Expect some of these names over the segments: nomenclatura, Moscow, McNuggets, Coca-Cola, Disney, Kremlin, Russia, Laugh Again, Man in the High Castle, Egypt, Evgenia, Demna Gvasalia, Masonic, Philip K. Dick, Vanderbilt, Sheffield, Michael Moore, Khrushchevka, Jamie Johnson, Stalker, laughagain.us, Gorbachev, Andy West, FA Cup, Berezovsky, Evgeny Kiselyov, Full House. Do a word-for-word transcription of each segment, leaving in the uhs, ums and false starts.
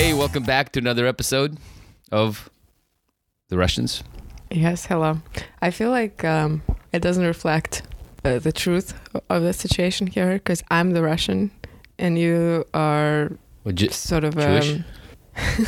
Hey, welcome back to another episode of The Russians. Yes, hello. I feel like um, it doesn't reflect uh, the truth of the situation here, because I'm the Russian and you are well, ju- sort of... Jewish?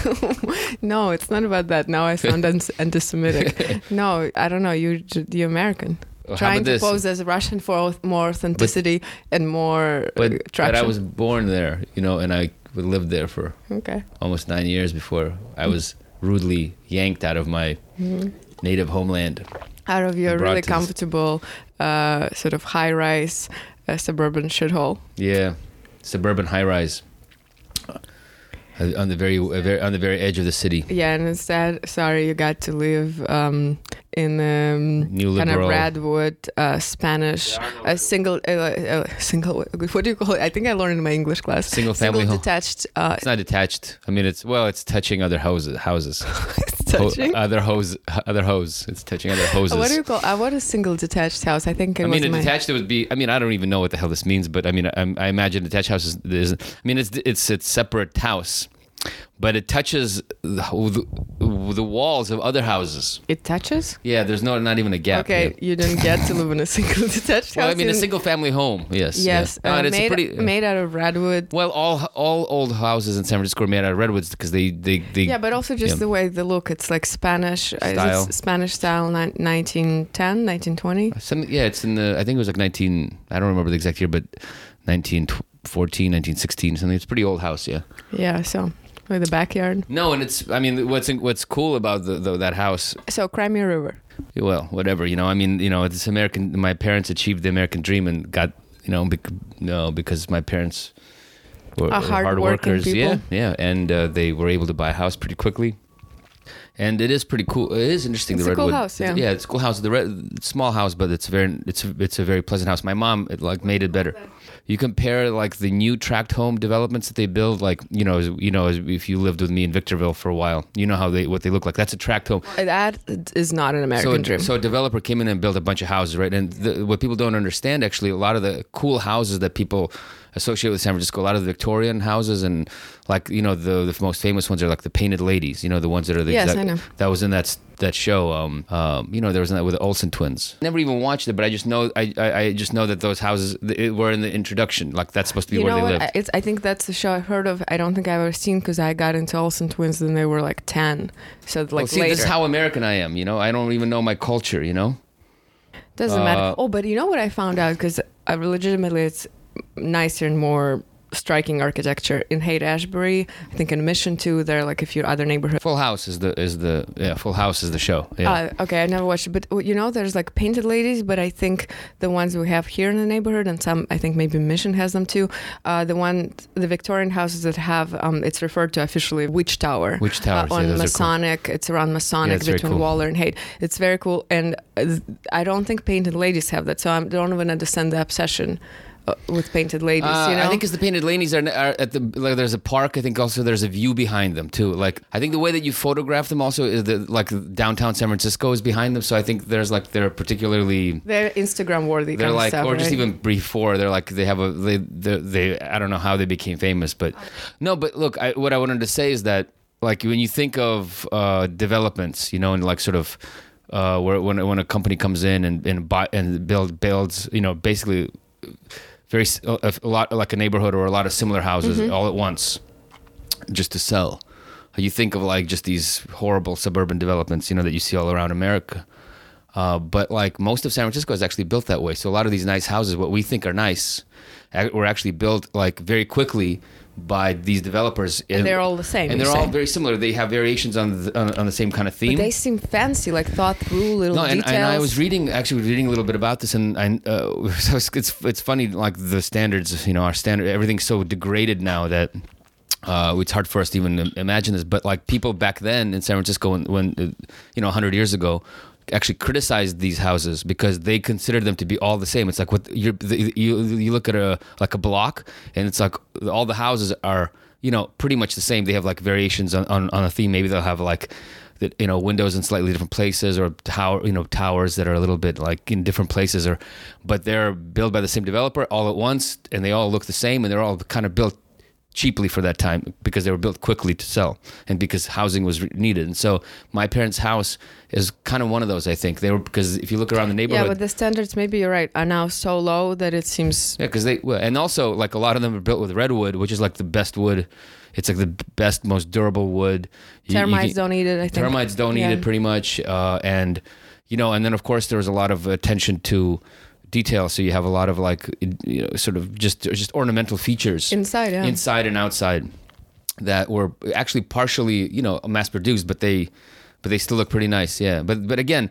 Um, no, it's not about that. Now I sound anti-Semitic. No, I don't know. You're the American. Well, trying to this? pose as a Russian for more authenticity but, and more but, traction. But I was born there, you know, and I lived there for okay. almost nine years before I was rudely yanked out of my mm-hmm. native homeland. Out of your really comfortable uh, sort of high-rise uh, suburban shithole. Yeah, suburban high-rise. On the very, very on the very edge of the city. Yeah, and instead, sorry, you got to live um, in um, kind of Redwood, uh, Spanish, a single, uh, uh, single. What do you call it? I think I learned in my English class. Single family home. Detached. Uh, it's not detached. I mean, it's well, it's touching other houses. Houses. It's touching Ho- other hose. Other hose. It's touching other hoses. What do you call? I uh, want a single detached house. I think. It I mean, was a my detached it would be. I mean, I don't even know what the hell this means, but I mean, I, I imagine detached houses. I mean, it's it's it's separate house. But it touches the, the walls of other houses. It touches? Yeah, there's no, not even a gap. Okay, here. You didn't get to live in a single detached house. Well, I mean, in... a single family home, yes. Yes, yeah. uh, no, made, it's pretty, uh, made out of redwood. Well, all all old houses in San Francisco are made out of redwoods because they, they, they... Yeah, but also just yeah. the way they look. It's like Spanish style. It's Spanish style, nineteen ten, nineteen twenty. Some, yeah, it's in the, I think it was like nineteen, I don't remember the exact year, but nineteen fourteen, nineteen sixteen, something. It's a pretty old house, yeah. Yeah, so... Like the backyard? No, and it's, I mean, what's what's cool about the, the, that house... So, Crimea River. Well, whatever, you know, I mean, you know, it's American, my parents achieved the American dream and got, you know, bec- no, because my parents were, were hard, hard workers. People. Yeah, yeah, and uh, they were able to buy a house pretty quickly. And it is pretty cool. It is interesting. It's the a redwood. Cool house, yeah. It's, yeah, it's a cool house. The red, small house, but it's very, it's it's a very pleasant house. My mom it like made it better. You compare like the new tract home developments that they build, like you know, as, you know, as, if you lived with me in Victorville for a while, you know how they what they look like. That's a tract home. That is not an American so a, dream. So a developer came in and built a bunch of houses, right? And the, what people don't understand actually, a lot of the cool houses that people associated with San Francisco, a lot of the Victorian houses and like, you know, the, the most famous ones are like the Painted Ladies, you know, the ones that are the yes, exact, I know. That was in that that show, um, um, you know, there was that with the Olsen twins. Never even watched it, but I just know, I, I, I just know that those houses it, were in the introduction, like that's supposed to be you where they lived. It's, I think that's the show I heard of. I don't think I've ever seen because I got into Olsen twins and they were like ten. So like well, see, later. This is how American I am, you know, I don't even know my culture, you know. Doesn't uh, matter. Oh, but you know what I found out because I legitimately it's nicer and more striking architecture in Haight-Ashbury. I think in Mission Two, they're like a few other neighborhoods. Full House is the is the yeah. Full House is the show. Yeah. Uh, okay, I never watched it, but you know, there's like Painted Ladies, but I think the ones we have here in the neighborhood, and some I think maybe Mission has them too. Uh, the one the Victorian houses that have um, it's referred to officially Witch Tower. Witch Tower uh, on yeah, Masonic. Cool. It's around Masonic yeah, between cool. Waller and Haight. It's very cool, and I don't think Painted Ladies have that, so I don't even understand the obsession. Uh, with Painted Ladies, uh, you know? I think because the Painted Ladies are, are at the, like, there's a park, I think also there's a view behind them too. Like, I think the way that you photograph them also is that, like, downtown San Francisco is behind them, so I think there's, like, they're particularly... They're Instagram-worthy They're kind like, of stuff, or right? just even before, they're like, they have a, they, they, they, I don't know how they became famous, but... No, but look, I, what I wanted to say is that, like, when you think of uh, developments, you know, and, like, sort of... Uh, where when, when a company comes in and, and, buy, and build builds, you know, basically... Very a, a lot like a neighborhood or a lot of similar houses mm-hmm. all at once, just to sell. You think of like just these horrible suburban developments, you know, that you see all around America. Uh, but like most of San Francisco is actually built that way. So a lot of these nice houses, what we think are nice, were actually built like very quickly by these developers. And they're all the same. And they're all very similar. They have variations on the, on, on the same kind of theme. But they seem fancy, like thought through little no, and, details. And I was reading, actually reading a little bit about this, and I, uh, so it's, it's it's funny, like the standards, you know, our standard, everything's so degraded now that... Uh, it's hard for us to even imagine this, but like people back then in San Francisco, when, when you know, one hundred years ago, actually criticized these houses because they considered them to be all the same. It's like what you're, the, you you look at a like a block, and it's like all the houses are, you know, pretty much the same. They have like variations on, on, on a theme. Maybe they'll have like the, you know, windows in slightly different places, or tower, you know, towers that are a little bit like in different places, or but they're built by the same developer all at once, and they all look the same, and they're all kind of built cheaply for that time because they were built quickly to sell and because housing was needed. And so my parents' house is kind of one of those, I think. They were, because if you look around the neighborhood. Yeah, but the standards, maybe you're right, are now so low that it seems. Yeah, because they, and also like a lot of them are built with redwood, which is like the best wood. It's like the best, most durable wood. You, termites you can, don't eat it, I think. Termites don't yeah. eat it pretty much. Uh, and, you know, and then of course there was a lot of attention to detail, so you have a lot of like, you know, sort of just just ornamental features inside, yeah. inside and outside that were actually partially, you know, mass produced, but they but they still look pretty nice, yeah. But but again,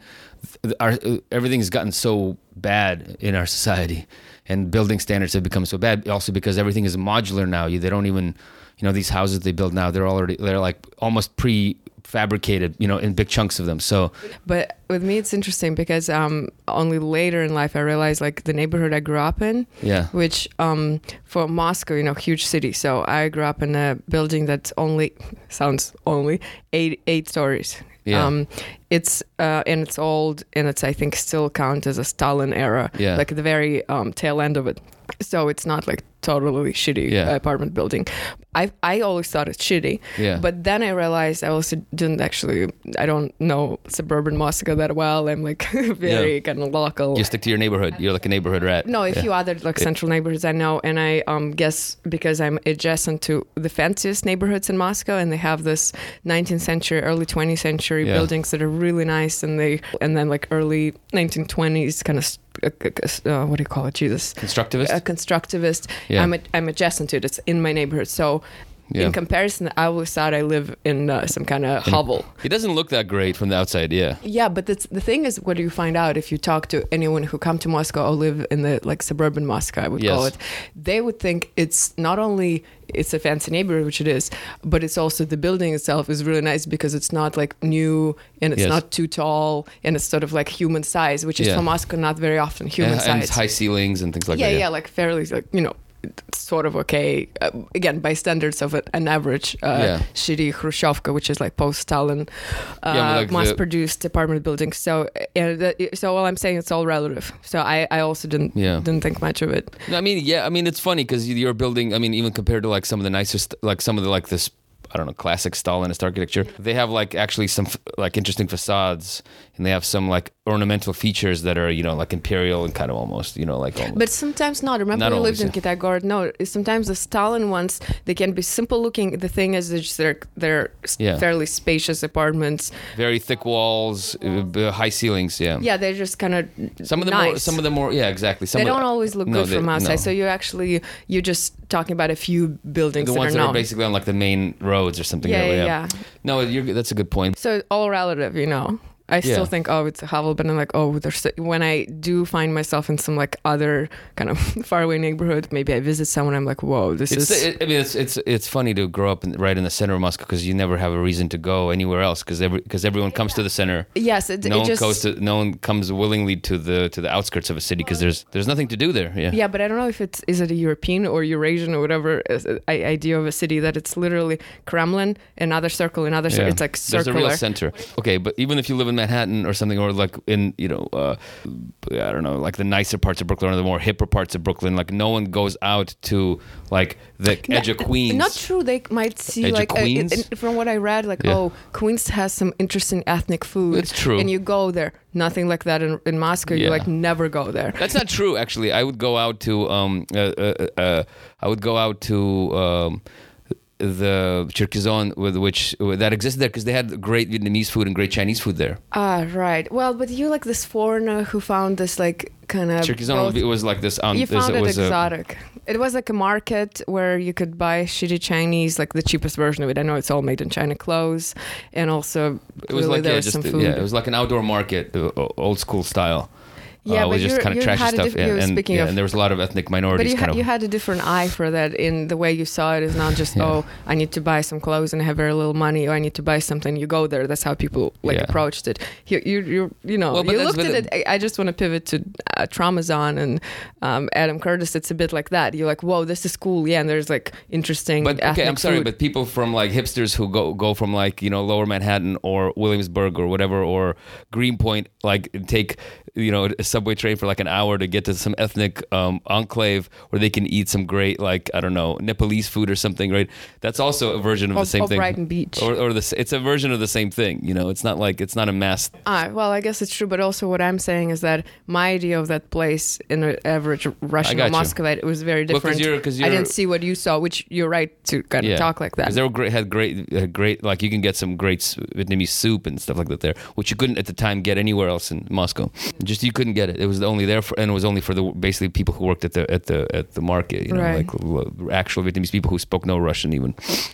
our everything's gotten so bad in our society, and building standards have become so bad. Also because everything is modular now. You they don't even, you know, these houses they build now, they're already they're like almost pre. fabricated, you know, in big chunks of them. So, but with me, it's interesting because um, only later in life I realized like the neighborhood I grew up in, yeah. which um, for Moscow, you know, huge city. So I grew up in a building that's only sounds only eight eight stories. Yeah. Um, it's uh, and it's old and it's I think still counts as a Stalin era, yeah. like the very um, tail end of it. So it's not like totally shitty yeah. apartment building. I I always thought it's shitty, yeah. but then I realized I also didn't actually, I don't know suburban Moscow that well. I'm like very yeah. kind of local. You stick to your neighborhood. You're like a neighborhood rat. No, a yeah. few other like central neighborhoods I know. And I um, guess because I'm adjacent to the fanciest neighborhoods in Moscow and they have this nineteenth century, early twentieth century yeah. buildings that are really nice and they, and then like early nineteen twenties kind of Uh, uh, what do you call it? Jesus, constructivist. A constructivist. Yeah. I'm a, I'm adjacent to it. It's in my neighborhood. So, yeah. in comparison, I always thought I live in uh, some kind of hovel. It doesn't look that great from the outside. Yeah. Yeah, but that's, the thing is, what do you find out if you talk to anyone who come to Moscow or live in the like suburban Moscow? I would yes. call it. They would think it's not only. It's a fancy neighborhood, which it is, but it's also the building itself is really nice because it's not like new and it's yes. not too tall and it's sort of like human size, which is yeah. for Moscow not very often human and, size. And it's high ceilings and things like yeah, that. Yeah, yeah, like fairly, like, you know, sort of okay. Uh, again, by standards of an average uh, yeah. shitty Khrushchevka, which is like post-Stalin, uh, yeah, like mass-produced apartment building. So, uh, the, so all I'm saying, it's all relative. So I, I also didn't yeah. didn't think much of it. No, I mean, yeah, I mean, it's funny because you're building. I mean, even compared to like some of the nicest, like some of the like this. I don't know, classic Stalinist architecture. They have like actually some like interesting facades and they have some like ornamental features that are, you know, like imperial and kind of almost, you know, like almost. But sometimes not. Remember not we always, lived in yeah. Kitaygorod? No, sometimes the Stalin ones, they can be simple looking. The thing is just they're, they're yeah. fairly spacious apartments. Very thick walls, uh, high ceilings, yeah. Yeah, they're just kind of Some of them nice. More, some of them more, yeah, exactly. Some they don't the, always look no, good they, from outside. No. So you're actually, you're just talking about a few buildings the that ones are that known. Are basically on like the main road. Or something. Yeah, really, yeah, yeah. No, you're, that's a good point. So all relative, you know. I still yeah. think, oh, it's a hovel, but I'm like, oh, there's so, when I do find myself in some like other kind of faraway neighborhood, maybe I visit someone, I'm like, whoa, this it's, is. It, I mean, it's it's it's funny to grow up in, right in the center of Moscow because you never have a reason to go anywhere else because every, everyone comes yeah. to the center. Yes, it, no it one just goes to, no one comes willingly to the to the outskirts of a city because there's there's nothing to do there. Yeah, yeah, but I don't know if it's is it a European or Eurasian or whatever idea of a city that it's literally Kremlin, another circle, another circle. Yeah. It's like circular. There's a real center. Okay, but even if you live in Manhattan or something, or like in, you know, uh, I don't know, like the nicer parts of Brooklyn or the more hipper parts of Brooklyn, like no one goes out to like the no, edge of Queens. Not true. They might see edge like, Queens? Uh, from what I read, like, yeah. oh, Queens has some interesting ethnic food. It's true. And you go there. Nothing like that in, in Moscow. Yeah. You like never go there. That's not true, actually. I would go out to, um, uh, uh, uh, I would go out to, um, the Cherkizon with which that existed there because they had great Vietnamese food and great Chinese food there. Ah, right. Well, but you like this foreigner who found this like kind of Cherkizon both, was like this. Um, you found this, it, it was exotic. A, it was like a market where you could buy shitty Chinese, like the cheapest version of it. I know it's all made in China clothes, and also it was really like there yeah, was just, some food. Yeah, it was like an outdoor market, old school style. Yeah, uh, but just kind of trashy stuff, yeah, and, and, yeah, and there was a lot of ethnic minorities. But you, kind ha- of. You had a different eye for that. In the way you saw it is not just yeah. oh, I need to buy some clothes and I have very little money, or I need to buy something. You go there. That's how people like yeah. approached it. You you you, you know well, you looked at it. it. I just want to pivot to uh, Trauma Zone and um, Adam Curtis. It's a bit like that. You're like, whoa, this is cool. Yeah, and there's like interesting. But okay, I'm sorry, food. But people from like hipsters who go go from like you know Lower Manhattan or Williamsburg or whatever or Greenpoint like take, you know, a subway train for like an hour to get to some ethnic um, enclave where they can eat some great, like, I don't know, Nepalese food or something, right? That's also a version of the same thing. Or Brighton Beach. Or, or the, it's a version of the same thing, you know, it's not like, it's not a mass. Ah, well, I guess it's true, but also what I'm saying is that my idea of that place in an average Russian or Moscovite, it was very different. Well, cause you're, cause you're, I didn't see what you saw, which you're right to kind yeah. of talk like that. Because they were great, had great, uh, great, like you can get some great Vietnamese soup and stuff like that there, which you couldn't at the time get anywhere else in Moscow. Just you couldn't get it. It was only there for, and it was only for the basically people who worked at the at the at the market, you know, right. like actual Vietnamese people who spoke no Russian even,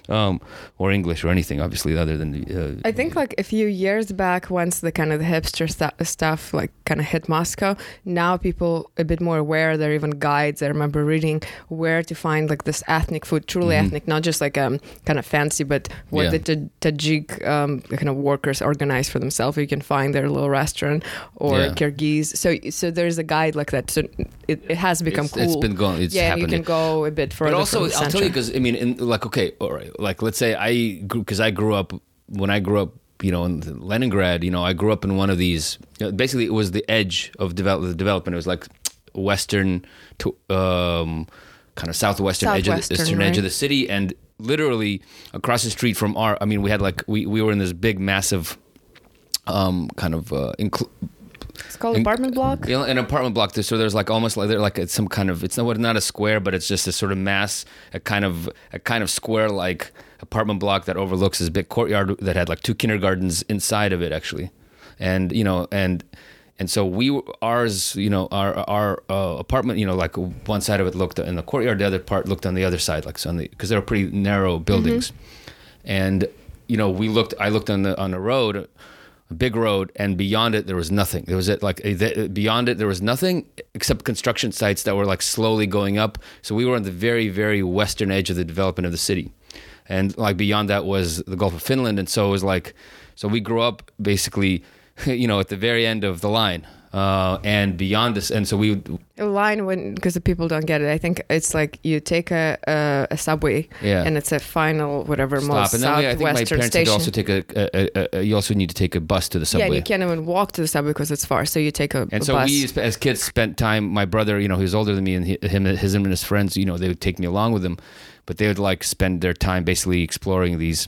um, or English or anything, obviously, other than. The, uh, I think like a few years back, once the kind of the hipster st- stuff like kind of hit Moscow, now people a bit more aware. There are even guides. I remember reading where to find like this ethnic food, truly mm-hmm. ethnic, not just like um kind of fancy, but what yeah. the t- Tajik um, kind of workers organize for themselves. You can find their little restaurant or yeah. Kyrgyz. So so there's a guide like that. So it, it has become it's, cool. It's been going. It's yeah, happened. You can go a bit further. But also, I'll center. tell you because I mean, in, like okay, all right. Like let's say I grew because I grew up when I grew up. You know, in Leningrad. You know, I grew up in one of these. Basically, it was the edge of develop, the development. It was like western to um, kind of southwestern, southwestern edge of the eastern right? edge of the city, and literally across the street from our. I mean, we had like we we were in this big massive. Um, kind of uh, incl- it's called in- apartment block. You know, an apartment block. So there's like almost like they're like it's some kind of it's not not a square, but it's just a sort of mass, a kind of a kind of square like apartment block that overlooks this big courtyard that had like two kindergartens inside of it actually, and you know and and so we ours you know our our uh, apartment you know like one side of it looked in the courtyard, the other part looked on the other side like so on the because they were pretty narrow buildings, mm-hmm. and you know we looked I looked on the on the road. A big road, and beyond it there was nothing. There was it like th- beyond it there was nothing except construction sites that were like slowly going up. So we were on the very, very western edge of the development of the city, and like beyond that was the Gulf of Finland. And so it was like, so we grew up basically, you know, at the very end of the line, uh, and beyond this, and so we a line when because the people don't get it. I think it's like you take a a, a subway, yeah. and it's a final whatever stop. And then yeah, I think my parents would also take a, a, a, a. You also need to take a bus to the subway. Yeah, you can't even walk to the subway because it's far. So you take a. And a so bus. we, as kids, spent time. My brother, you know, who's older than me, and he, him, his and his friends, you know, they would take me along with them, but they would like spend their time basically exploring these.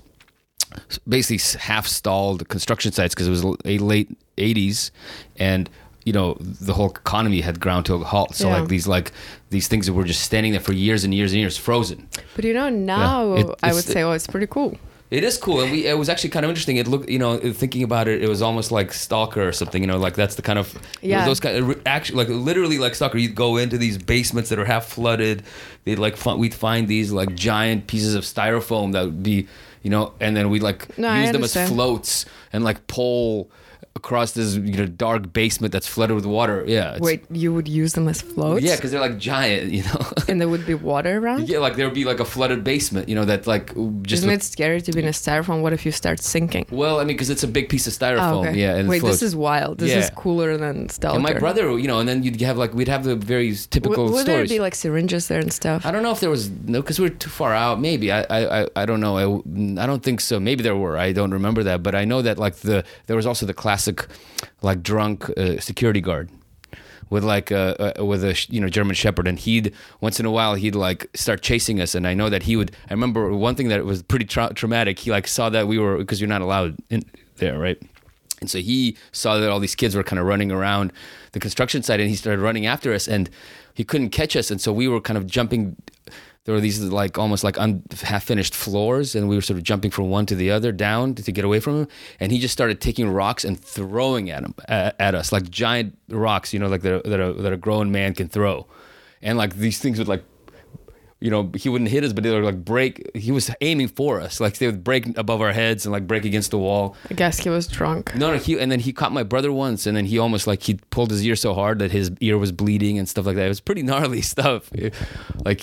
Basically half-stalled construction sites because it was a late eighties, and you know the whole economy had ground to a halt. So yeah. like these like these things that were just standing there for years and years and years, frozen. But you know now yeah, it, I would say, oh, it's pretty cool. It is cool, and we, it was actually kind of interesting. It looked, you know, thinking about it, it was almost like Stalker or something, you know, like that's the kind of, yeah. those kind of, actually, like literally like Stalker, you'd go into these basements that are half flooded. They'd like, we'd find these like giant pieces of styrofoam that would be, you know, and then we'd like no, use them as floats and like pole across this, you know, dark basement that's flooded with water. Yeah. Wait, you would use them as floats? Yeah, because they're like giant, you know. And there would be water around? Yeah, like there would be like a flooded basement, you know, that like just... Isn't looked... it scary to be in a styrofoam? What if you start sinking? Well, I mean, because it's a big piece of styrofoam. Oh, okay. Yeah. And wait, this is wild. This yeah. is cooler than Stalker. And my brother, you know, and then you'd have like, we'd have the very typical w- would stories. Would there be like syringes there and stuff? I don't know if there was, no, because we were too far out. Maybe. I I, I don't know. I, I don't think so. Maybe there were. I don't remember that. But I know that like the, there was also the classic like drunk uh, security guard with like a, a with a you know German Shepherd, and he'd once in a while he'd like start chasing us, and I know that he would. I remember one thing that was pretty tra- traumatic. He like saw that we were because you're not allowed in there, right? And so he saw that all these kids were kind of running around the construction site, and he started running after us, and he couldn't catch us, and so we were kind of jumping. There were these like almost like un- half finished floors, and we were sort of jumping from one to the other down to, to get away from him. And he just started taking rocks and throwing at him uh, at us like giant rocks, you know, like that that a, that a grown man can throw. And like these things would like, you know, he wouldn't hit us, but they would like break. He was aiming for us, like they would break above our heads and like break against the wall. I guess he was drunk. No, no, he and then he caught my brother once, and then he almost like he pulled his ear so hard that his ear was bleeding and stuff like that. It was pretty gnarly stuff. Like,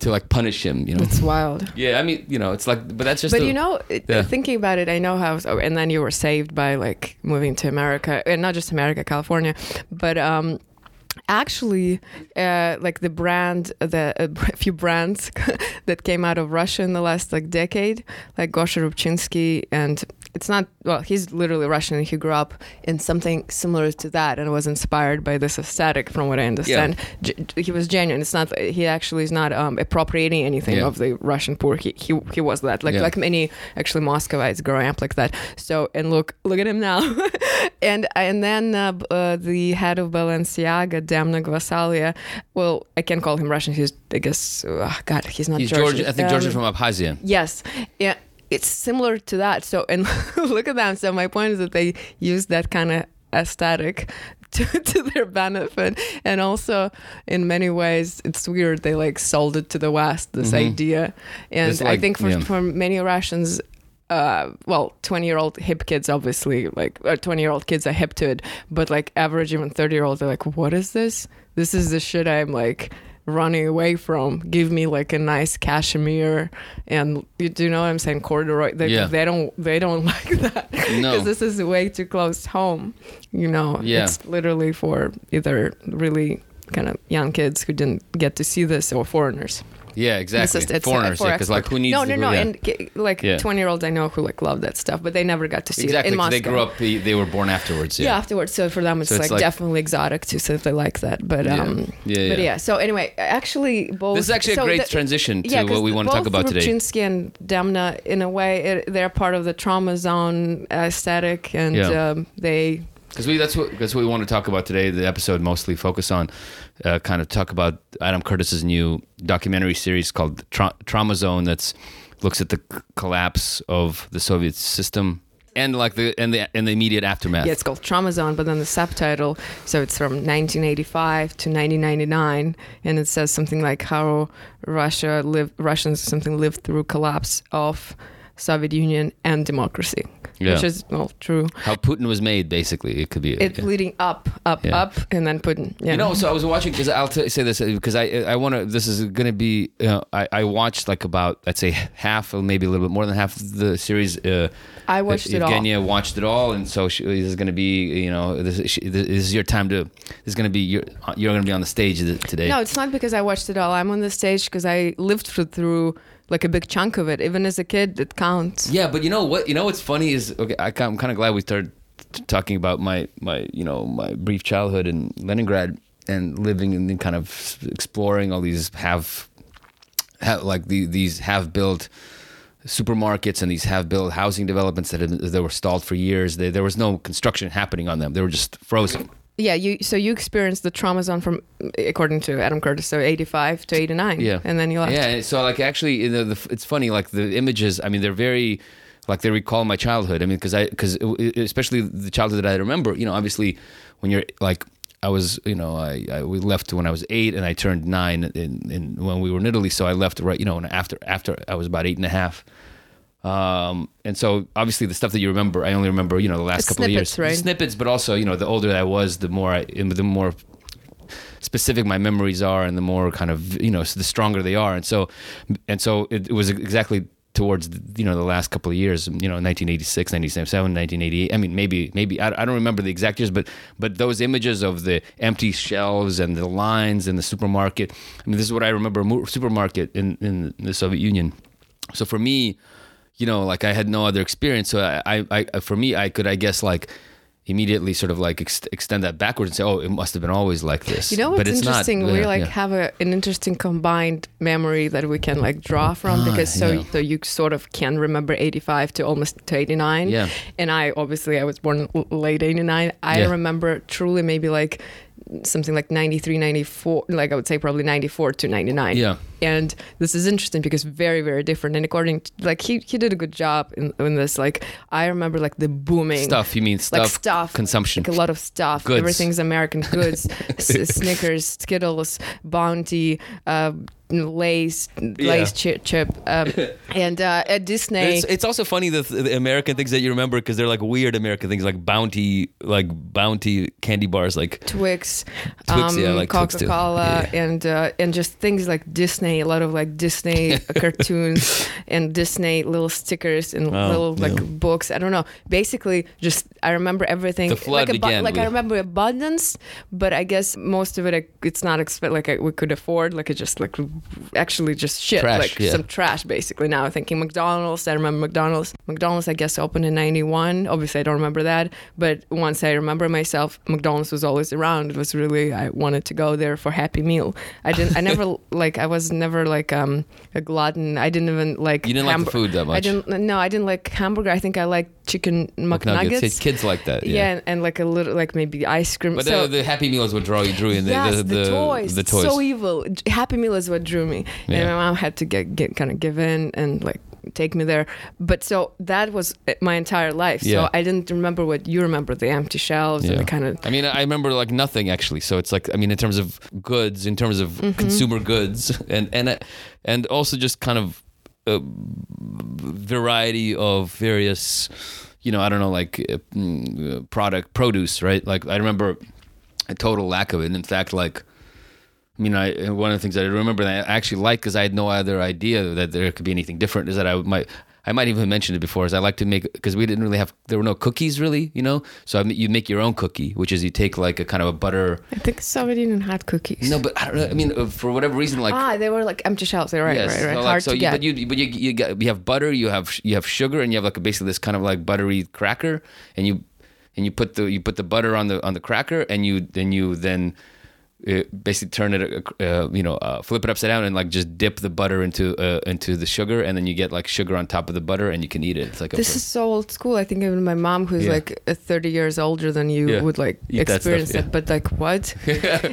to like punish him, you know. It's wild. Yeah, I mean, you know, it's like, but that's just. But a, you know, yeah. thinking about it, I know how. Oh, and then you were saved by like moving to America, and not just America, California, but um, actually, uh, like the brand, the uh, a few brands that came out of Russia in the last like decade, like Gosha Rubchinsky and it's not, well, he's literally Russian. He grew up in something similar to that and was inspired by this aesthetic, from what I understand. Yeah. G- he was genuine. It's not, he actually is not um, appropriating anything yeah. of the Russian poor. He he, he was that, like yeah. like many actually Moscovites growing up like that. So, and look, look at him now. and and then uh, uh, the head of Balenciaga, Demna Gvasalia, well, I can't call him Russian. He's, I guess, uh, God, he's not he's Georgian. George, I think um, Georgian from Abkhazia. Yes. Yeah. It's similar to that. So, and look at them. So my point is that they use that kind of aesthetic to, to their benefit. And also, in many ways, it's weird. They like sold it to the West, this mm-hmm. idea. And like, I think for, yeah. for many Russians, uh, well, twenty-year-old hip kids, obviously, like twenty-year-old kids are hip to it. But like average, even thirty-year-olds, they're like, what is this? This is the shit I'm like... running away from. Give me like a nice cashmere and you do you know what I'm saying, corduroy. They, yeah. they don't they don't like that because no. this is way too close home, you know. Yeah. It's literally for either really kind of young kids who didn't get to see this or foreigners. Yeah, exactly. It's, it's foreigners, because yeah, like who needs? No, no, no. Yeah. And like twenty-year-olds I know who like love that stuff, but they never got to see exactly, it in Moscow. They grew up. They, they were born afterwards. Yeah. yeah, afterwards. So for them, it's, so it's like, like definitely exotic to see if they like that. But yeah. um, yeah, yeah. But yeah. So anyway, actually, both. This is actually so a great the, transition to yeah, what we want to talk about today. Rubchinsky and Demna, in a way, it, they're part of the trauma zone aesthetic, and yeah. um, they. Because we that's what that's what we want to talk about today. The episode mostly focus on, uh, kind of talk about Adam Curtis's new documentary series called Tra- Trauma Zone that looks at the c- collapse of the Soviet system and like the and the and the immediate aftermath. Yeah, it's called Trauma Zone, but then the subtitle. So it's from nineteen eighty-five to nineteen ninety-nine, and it says something like how Russia lived Russians something lived through collapse of Soviet Union and democracy. Yeah. Which is well true. How Putin was made, basically, it could be. It's yeah. leading up, up, yeah. up, and then Putin. Yeah. You know, so I was watching because I'll t- say this because I I want to. This is going to be. You know, I I watched like about I'd say half or maybe a little bit more than half of the series. Uh, I watched it all. Evgenia watched it all, and so she, this is going to be. You know, this, she, this is your time to. This is going to be your. You're going to be on the stage today. No, it's not because I watched it all. I'm on the stage because I lived through. Like a big chunk of it, even as a kid, it counts. Yeah, but you know what? You know what's funny is okay. I, I'm kind of glad we started t- talking about my, my you know my brief childhood in Leningrad and living and kind of exploring all these have, have like the, these have built supermarkets and these have built housing developments that had, that were stalled for years. They, there was no construction happening on them. They were just frozen. Yeah, you so you experienced the trauma zone from, according to Adam Curtis, so eighty-five to eighty-nine, yeah. and then you left. Yeah, so like actually, the, the, it's funny, like the images, I mean, they're very, like they recall my childhood. I mean, because I, because especially the childhood that I remember, you know, obviously when you're like, I was, you know, I, I we left when I was eight and I turned nine in, in when we were in Italy, so I left right, you know, and after, after I was about eight and a half. Um, and so obviously the stuff that you remember, I only remember, you know, the last the couple snippets, of years, right? the snippets, but also, you know, the older I was, the more, I, the more specific my memories are and the more kind of, you know, the stronger they are. And so, and so it, it was exactly towards, you know, the last couple of years, you know, nineteen eighty-six, nineteen eighty-seven, nineteen eighty-eight. I mean, maybe, maybe, I, I don't remember the exact years, but, but those images of the empty shelves and the lines in the supermarket, I mean, this is what I remember, supermarket in, in the Soviet Union. So for me, you know, like I had no other experience. So I, I, I, for me, I could, I guess, like immediately sort of like ex- extend that backwards and say, oh, it must have been always like this. You know what's but it's interesting? Not, we yeah, like yeah. have a, an interesting combined memory that we can like draw from ah, because so, yeah. so you sort of can remember eighty-five to almost to eighty-nine. Yeah. And I, obviously I was born late eighty-nine. I yeah. remember truly maybe like something like ninety-three, ninety-four, like I would say probably ninety-four to ninety-nine. Yeah. And this is interesting because very, very different. And according to, like, he, he did a good job in, in this. Like, I remember, like, the booming. Stuff, you mean stuff. Like, stuff. Consumption. Like, a lot of stuff. Goods. Everything's American goods. S- Snickers, Skittles, Bounty, uh, Lay's, Lay's yeah. chip. chip um, and uh, at Disney. It's, it's also funny, the, the American things that you remember, because they're, like, weird American things, like Bounty, like, Bounty candy bars, like. Twix. Twix, um, yeah, like Coca-Cola, Twix too. Yeah. And, uh, and just things like Disney. A lot of like Disney cartoons and Disney little stickers and oh, little like yeah. books. I don't know. Basically, just I remember everything. The flood like began. Abu- like with... I remember abundance, but I guess most of it it's not exp- like I, we could afford. Like it just like actually just shit, trash, like yeah. some trash basically. Now I'm thinking McDonald's, I remember McDonald's. McDonald's, I guess, opened in ninety-one. Obviously, I don't remember that. But once I remember myself, McDonald's was always around. It was really, I wanted to go there for Happy Meal. I didn't, I never, like, I was never like um, a glutton. I didn't even like. You didn't hamb- like the food that much? I didn't, no, I didn't like hamburger. I think I liked chicken McNuggets. McNuggets. Kids like that. Yeah, yeah and, and like a little, like maybe ice cream. But so, the, the Happy Meals would draw you, drew in. Yes, the, the, the, the toys. The toys. So evil. Happy Meal is what drew me. Yeah. And my mom had to get, get kind of give in and like take me there. But so that was my entire life. Yeah. So I didn't remember what you remember, the empty shelves yeah. and the kind of... I mean, I remember like nothing actually. So it's like, I mean, in terms of goods, in terms of mm-hmm. consumer goods and, and, and also just kind of a variety of various, you know, I don't know, like uh, product, produce, right? Like I remember a total lack of it. And in fact, like, I mean, I, one of the things that I remember that I actually like, because I had no other idea that there could be anything different, is that I might, I might even mention it before, is I like to make, because we didn't really have, there were no cookies really, you know? So I, you make your own cookie, which is you take like a kind of a butter. I think somebody didn't have cookies. No, but I don't know, I mean, for whatever reason, like. Ah, they were like empty shelves, right, yes, right, right, so hard like, so to you, get. But, you, but you, you, got, you have butter, you have you have sugar, and you have like basically this kind of like buttery cracker, and you and you put the you put the butter on the on the cracker, and you then you then... It basically turn it, uh, you know, uh, flip it upside down and like just dip the butter into uh, into the sugar, and then you get like sugar on top of the butter, and you can eat it. It's like this a, is so old school. I think even my mom, who's yeah. like thirty years older than you, yeah. would like eat experience stuff, yeah. it. But like what?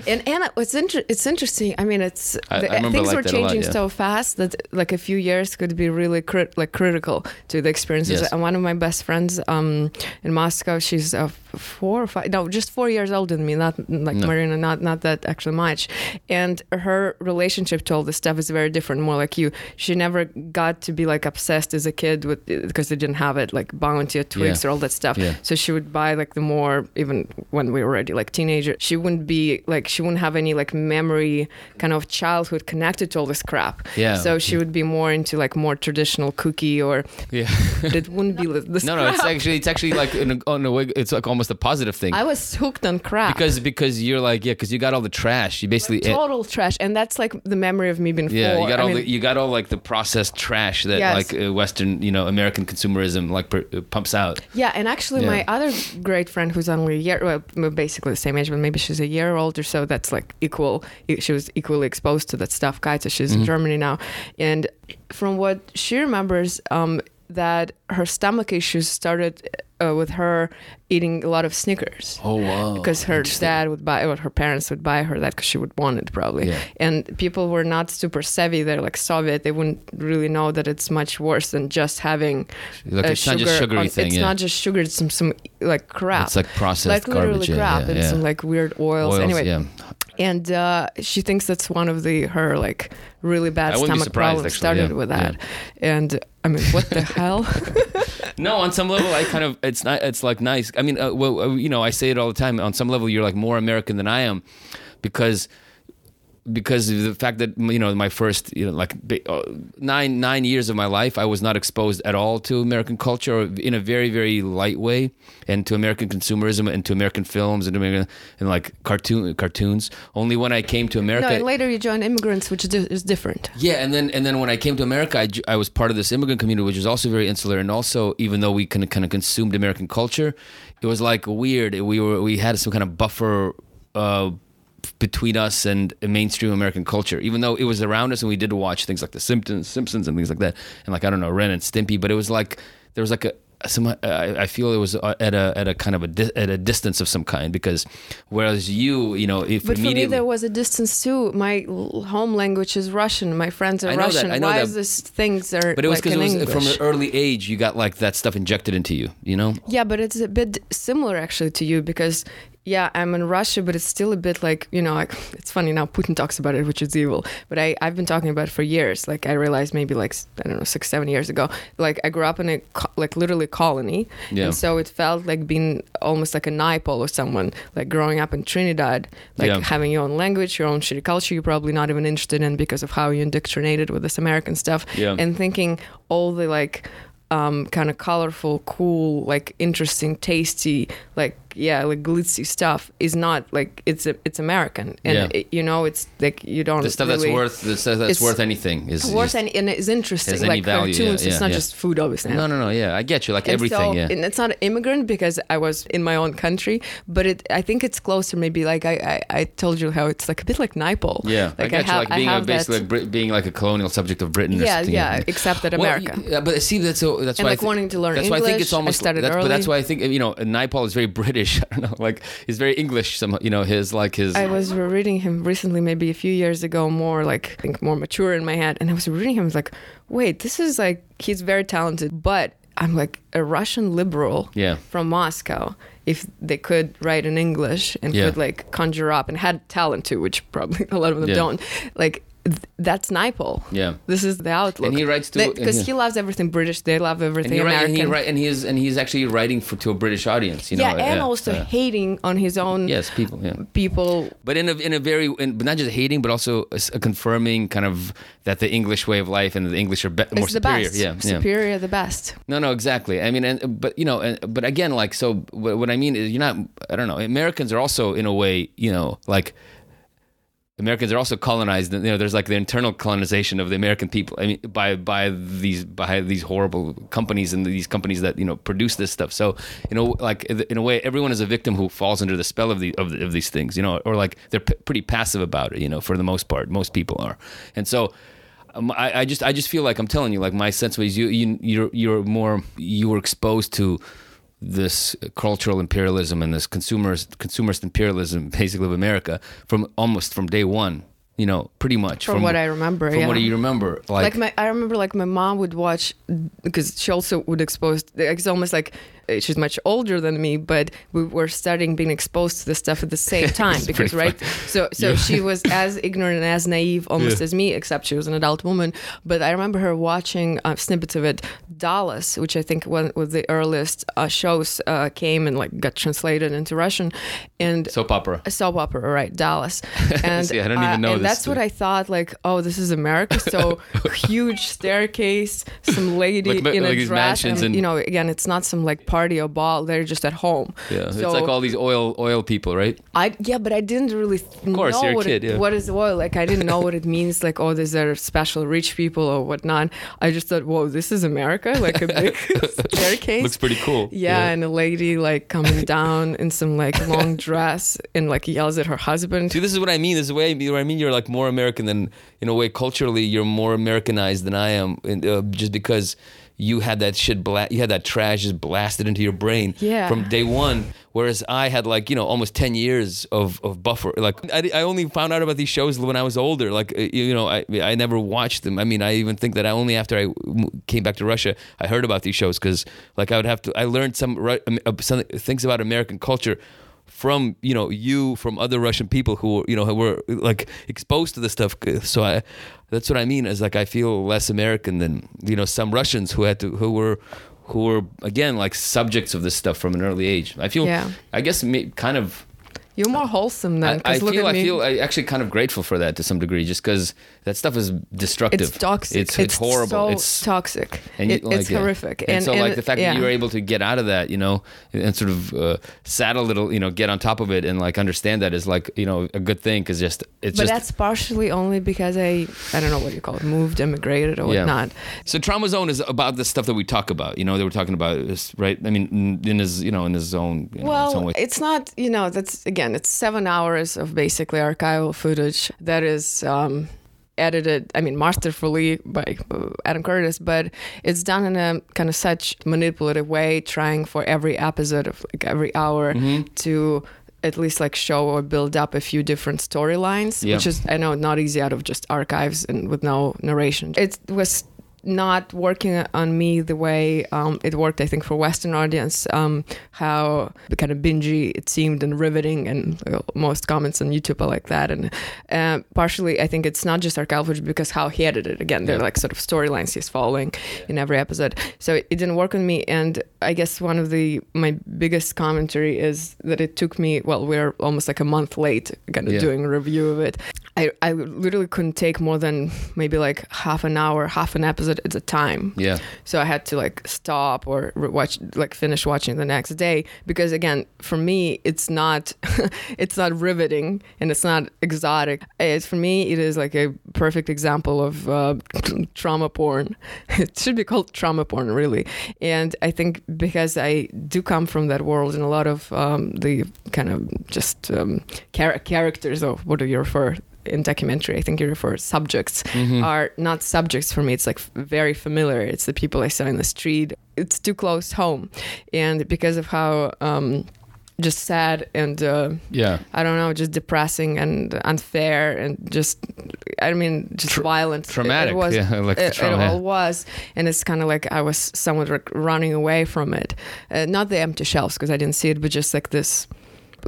and Anna, it's inter- it's interesting. I mean, it's I, the, I things like were changing lot, yeah. so fast that like a few years could be really crit- like critical to the experiences. Yes. And one of my best friends um, in Moscow, she's uh, four or five, no, just four years older than me. Not like no. Marina, not not that. Actually much, and her relationship to all this stuff is very different, more like you. She never got to be like obsessed as a kid with, because they didn't have it, like Bounty or Twix yeah. or all that stuff yeah. So she would buy like the more, even when we were already like teenager, she wouldn't be like, she wouldn't have any like memory kind of childhood connected to all this crap yeah. So she would be more into like more traditional cookie or yeah. it wouldn't be this no crap. No, it's actually it's actually like in a, on a way, it's like almost a positive thing. I was hooked on crap because because you're like yeah because you got all the trash. You basically like total it, trash, and that's like the memory of me being four. Yeah, you got I all mean, the, you got all like the processed trash that yes. like uh, Western, you know, American consumerism like per, uh, pumps out. Yeah, and actually yeah. my other great friend who's only a year, well, basically the same age, but maybe she's a year older, so that's like equal. She was equally exposed to that stuff. Kaita, she's mm-hmm. in Germany now, and from what she remembers, um, that her stomach issues started. Uh, with her eating a lot of Snickers. Oh wow! Because her dad would buy, or her parents would buy her that because she would want it probably. Yeah. And people were not super savvy. They're like Soviet. They wouldn't really know that it's much worse than just having. Like a it's sugar not just sugary on, thing. It's yeah. not just sugar. It's some some like crap. It's like processed like, garbage. Like literally crap yeah, and yeah. some like weird oils. oils anyway. Yeah. And uh, she thinks that's one of the her like really bad stomach problems actually, started yeah, with that. Yeah. And I mean, what the hell? No, on some level, I kind of it's not it's like nice. I mean, uh, well, you know, I say it all the time. On some level, you're like more American than I am, because because of the fact that you know my first you know like nine nine years of my life, I was not exposed at all to American culture in a very very light way, and to American consumerism and to American films and American and like cartoon cartoons. Only when I came to America. No, and later you joined Immigrants, which is different. Yeah, and then and then when I came to America, I, I was part of this immigrant community, which is also very insular, and also even though we kind of, kind of consumed American culture, it was like weird. We were we had some kind of buffer. Uh, between us and mainstream American culture, even though it was around us and we did watch things like The Simpsons, Simpsons and things like that, and like I don't know, Ren and Stimpy, but it was like there was like a some. Uh, I feel it was at a at a kind of a di- at a distance of some kind because whereas you you know if but for me there was a distance too. My l- home language is Russian. My friends are I know Russian. That, I know Why that. Is this things are but it was because like it was from an early age you got like that stuff injected into you. You know. Yeah, but it's a bit similar actually to you because. Yeah, I'm in Russia, but it's still a bit like, you know, like, it's funny now Putin talks about it, which is evil. But I, I've been talking about it for years. Like I realized maybe like, I don't know, six, seven years ago, like I grew up in a, co- like literally colony. Yeah. And so it felt like being almost like a Naipaul or someone, like growing up in Trinidad, like yeah. having your own language, your own shitty culture, you're probably not even interested in because of how you're indoctrinated with this American stuff. Yeah. And thinking all the like um, kind of colorful, cool, like interesting, tasty, like, yeah, like glitzy stuff is not like it's a, it's American, and yeah. it, you know, it's like you don't. The stuff really, that's worth the stuff that's worth anything is worth just, any, and it's interesting. Like value, cartoons, yeah, yeah, it's not yeah. just food, obviously. No, no, no. Yeah, I get you. Like and everything. So, yeah, and it's not immigrant because I was in my own country, but it. I think it's closer. Maybe like I, I, I told you how it's like a bit like Naipaul. Yeah, like I get I have, you. Like being a, basically like Brit, being like a colonial subject of Britain. Yeah, or something yeah. Like except that America. Well, yeah, but see, that's so that's and why like I th- wanting to learn. That's English, why I think it's almost. I that's, but that's why I think you know Naipaul is very British. I don't know, like he's very English. Somehow, you know, his like his. I was reading him recently, maybe a few years ago, more like I think more mature in my head, and I was reading him. I was like, wait, this is like he's very talented, but I'm like a Russian liberal yeah. from Moscow. If they could write in English and yeah. could like conjure up and had talent too, which probably a lot of them yeah. don't, like. Th- that's Naipaul. Yeah, this is the outlook. And he writes to because he, he loves everything British. They love everything and American. And he, write, and he is and he's actually writing for to a British audience. You know, yeah, and yeah, also yeah. hating on his own. Yes, people. Yeah. People. But in a in a very in, but not just hating, but also a, a confirming kind of that the English way of life and the English are be- more superior. Best. Yeah, superior yeah. the best. No, no, exactly. I mean, and but you know, and, but again, like so, what I mean is, you're not. I don't know. Americans are also in a way, you know, like. Americans are also colonized. You know, there's like the internal colonization of the American people. I mean, by by these by these horrible companies and these companies that you know produce this stuff. So you know, like in a way, everyone is a victim who falls under the spell of the of, the, of these things. You know, or like they're p- pretty passive about it. You know, for the most part, most people are. And so, um, I, I just I just feel like I'm telling you, like my sense was you you you're, you're more you were exposed to. This cultural imperialism and this consumerist, consumerist imperialism, basically of America, from almost from day one, you know, pretty much. From, from what I remember, from yeah. what do you remember? Like, like my, I remember, like my mom would watch because she also would expose. It's almost like she's much older than me, but we were studying, being exposed to this stuff at the same time. because right, fun. so so yeah. she was as ignorant and as naive almost yeah. as me, except she was an adult woman. But I remember her watching uh, snippets of it. Dallas, which I think one was the earliest uh, shows uh, came and like got translated into Russian, and soap opera, soap opera, right? Dallas, and See, I don't uh, even know and this that's thing. What I thought. Like, oh, this is America. So huge staircase, some lady like, in like a dress, and, and you know, again, it's not some like party or ball. They're just at home. Yeah, so, it's like all these oil, oil people, right? I yeah, but I didn't really th- of course, know you're what a kid, it, yeah. what is oil. Like, I didn't know what it means. Like, oh, these are special rich people or whatnot. I just thought, whoa, this is America. Like a big staircase. Looks pretty cool. Yeah, yeah, and a lady like coming down in some like long dress and like yells at her husband. See, this is what I mean. This is what I mean. You're like more American than, in a way, culturally, you're more Americanized than I am, and, uh, just because you had that shit, bla- you had that trash just blasted into your brain yeah. from day one. Whereas I had like, you know, almost ten years of, of buffer. Like I, I only found out about these shows when I was older. Like, you know, I I never watched them. I mean, I even think that I only after I came back to Russia, I heard about these shows because like I would have to, I learned some, some things about American culture from, you know, you, from other Russian people who, you know, who were like exposed to this stuff. So I, that's what I mean is like, I feel less American than, you know, some Russians who had to, who were, who were again, like subjects of this stuff from an early age. I feel, yeah. I guess me, kind of. You're more wholesome than I, I look feel. At me. I feel I actually kind of grateful for that to some degree, just because that stuff is destructive. It's toxic. It's, it's, it's horrible. So it's toxic. And you, it, like, it's yeah. horrific. And, and so, and like it, the fact yeah. that you were able to get out of that, you know, and sort of uh, saddle it, you know, get on top of it, and like understand that is like, you know, a good thing, because just it's. But just, that's partially only because I I don't know what you call it, moved, immigrated, or yeah. whatnot. So Trauma Zone is about the stuff that we talk about. You know, they were talking about this, right? I mean, in his you know in his own. You know, well, his own way. It's not you know that's again. It's seven hours of basically archival footage that is um, edited, I mean, masterfully by Adam Curtis, but it's done in a kind of such manipulative way, trying for every episode of like every hour mm-hmm. to at least like show or build up a few different storylines, yeah. which is, I know, not easy out of just archives and with no narration. It was not working on me the way um, it worked, I think, for Western audience, um, how kind of bingey it seemed and riveting, and uh, most comments on YouTube are like that. And uh, partially, I think it's not just archival footage because how he edited it. Again, they're like sort of storylines he's following in every episode. So it, it didn't work on me. And I guess one of the my biggest commentary is that it took me, well, we're almost like a month late kind of yeah. doing a review of it. I, I literally couldn't take more than maybe like half an hour, half an episode it at the time. Yeah. So I had to like stop or watch, like finish watching the next day, because again, for me, it's not, it's not riveting and it's not exotic. It's, for me, it is like a perfect example of uh, trauma porn. It should be called trauma porn, really. And I think because I do come from that world, and a lot of um, the kind of just um, char- characters of what do you refer in documentary, I think you refer subjects, mm-hmm. are not subjects for me. It's like very familiar. It's the people I saw in the street. It's too close home. And because of how um, just sad and uh, yeah, I don't know, just depressing and unfair and just, I mean, just Tra- violent. Traumatic. It, it was, yeah, like the trauma. It, it all was. And it's kind of like I was somewhat like running away from it. Uh, not the empty shelves, because I didn't see it, but just like this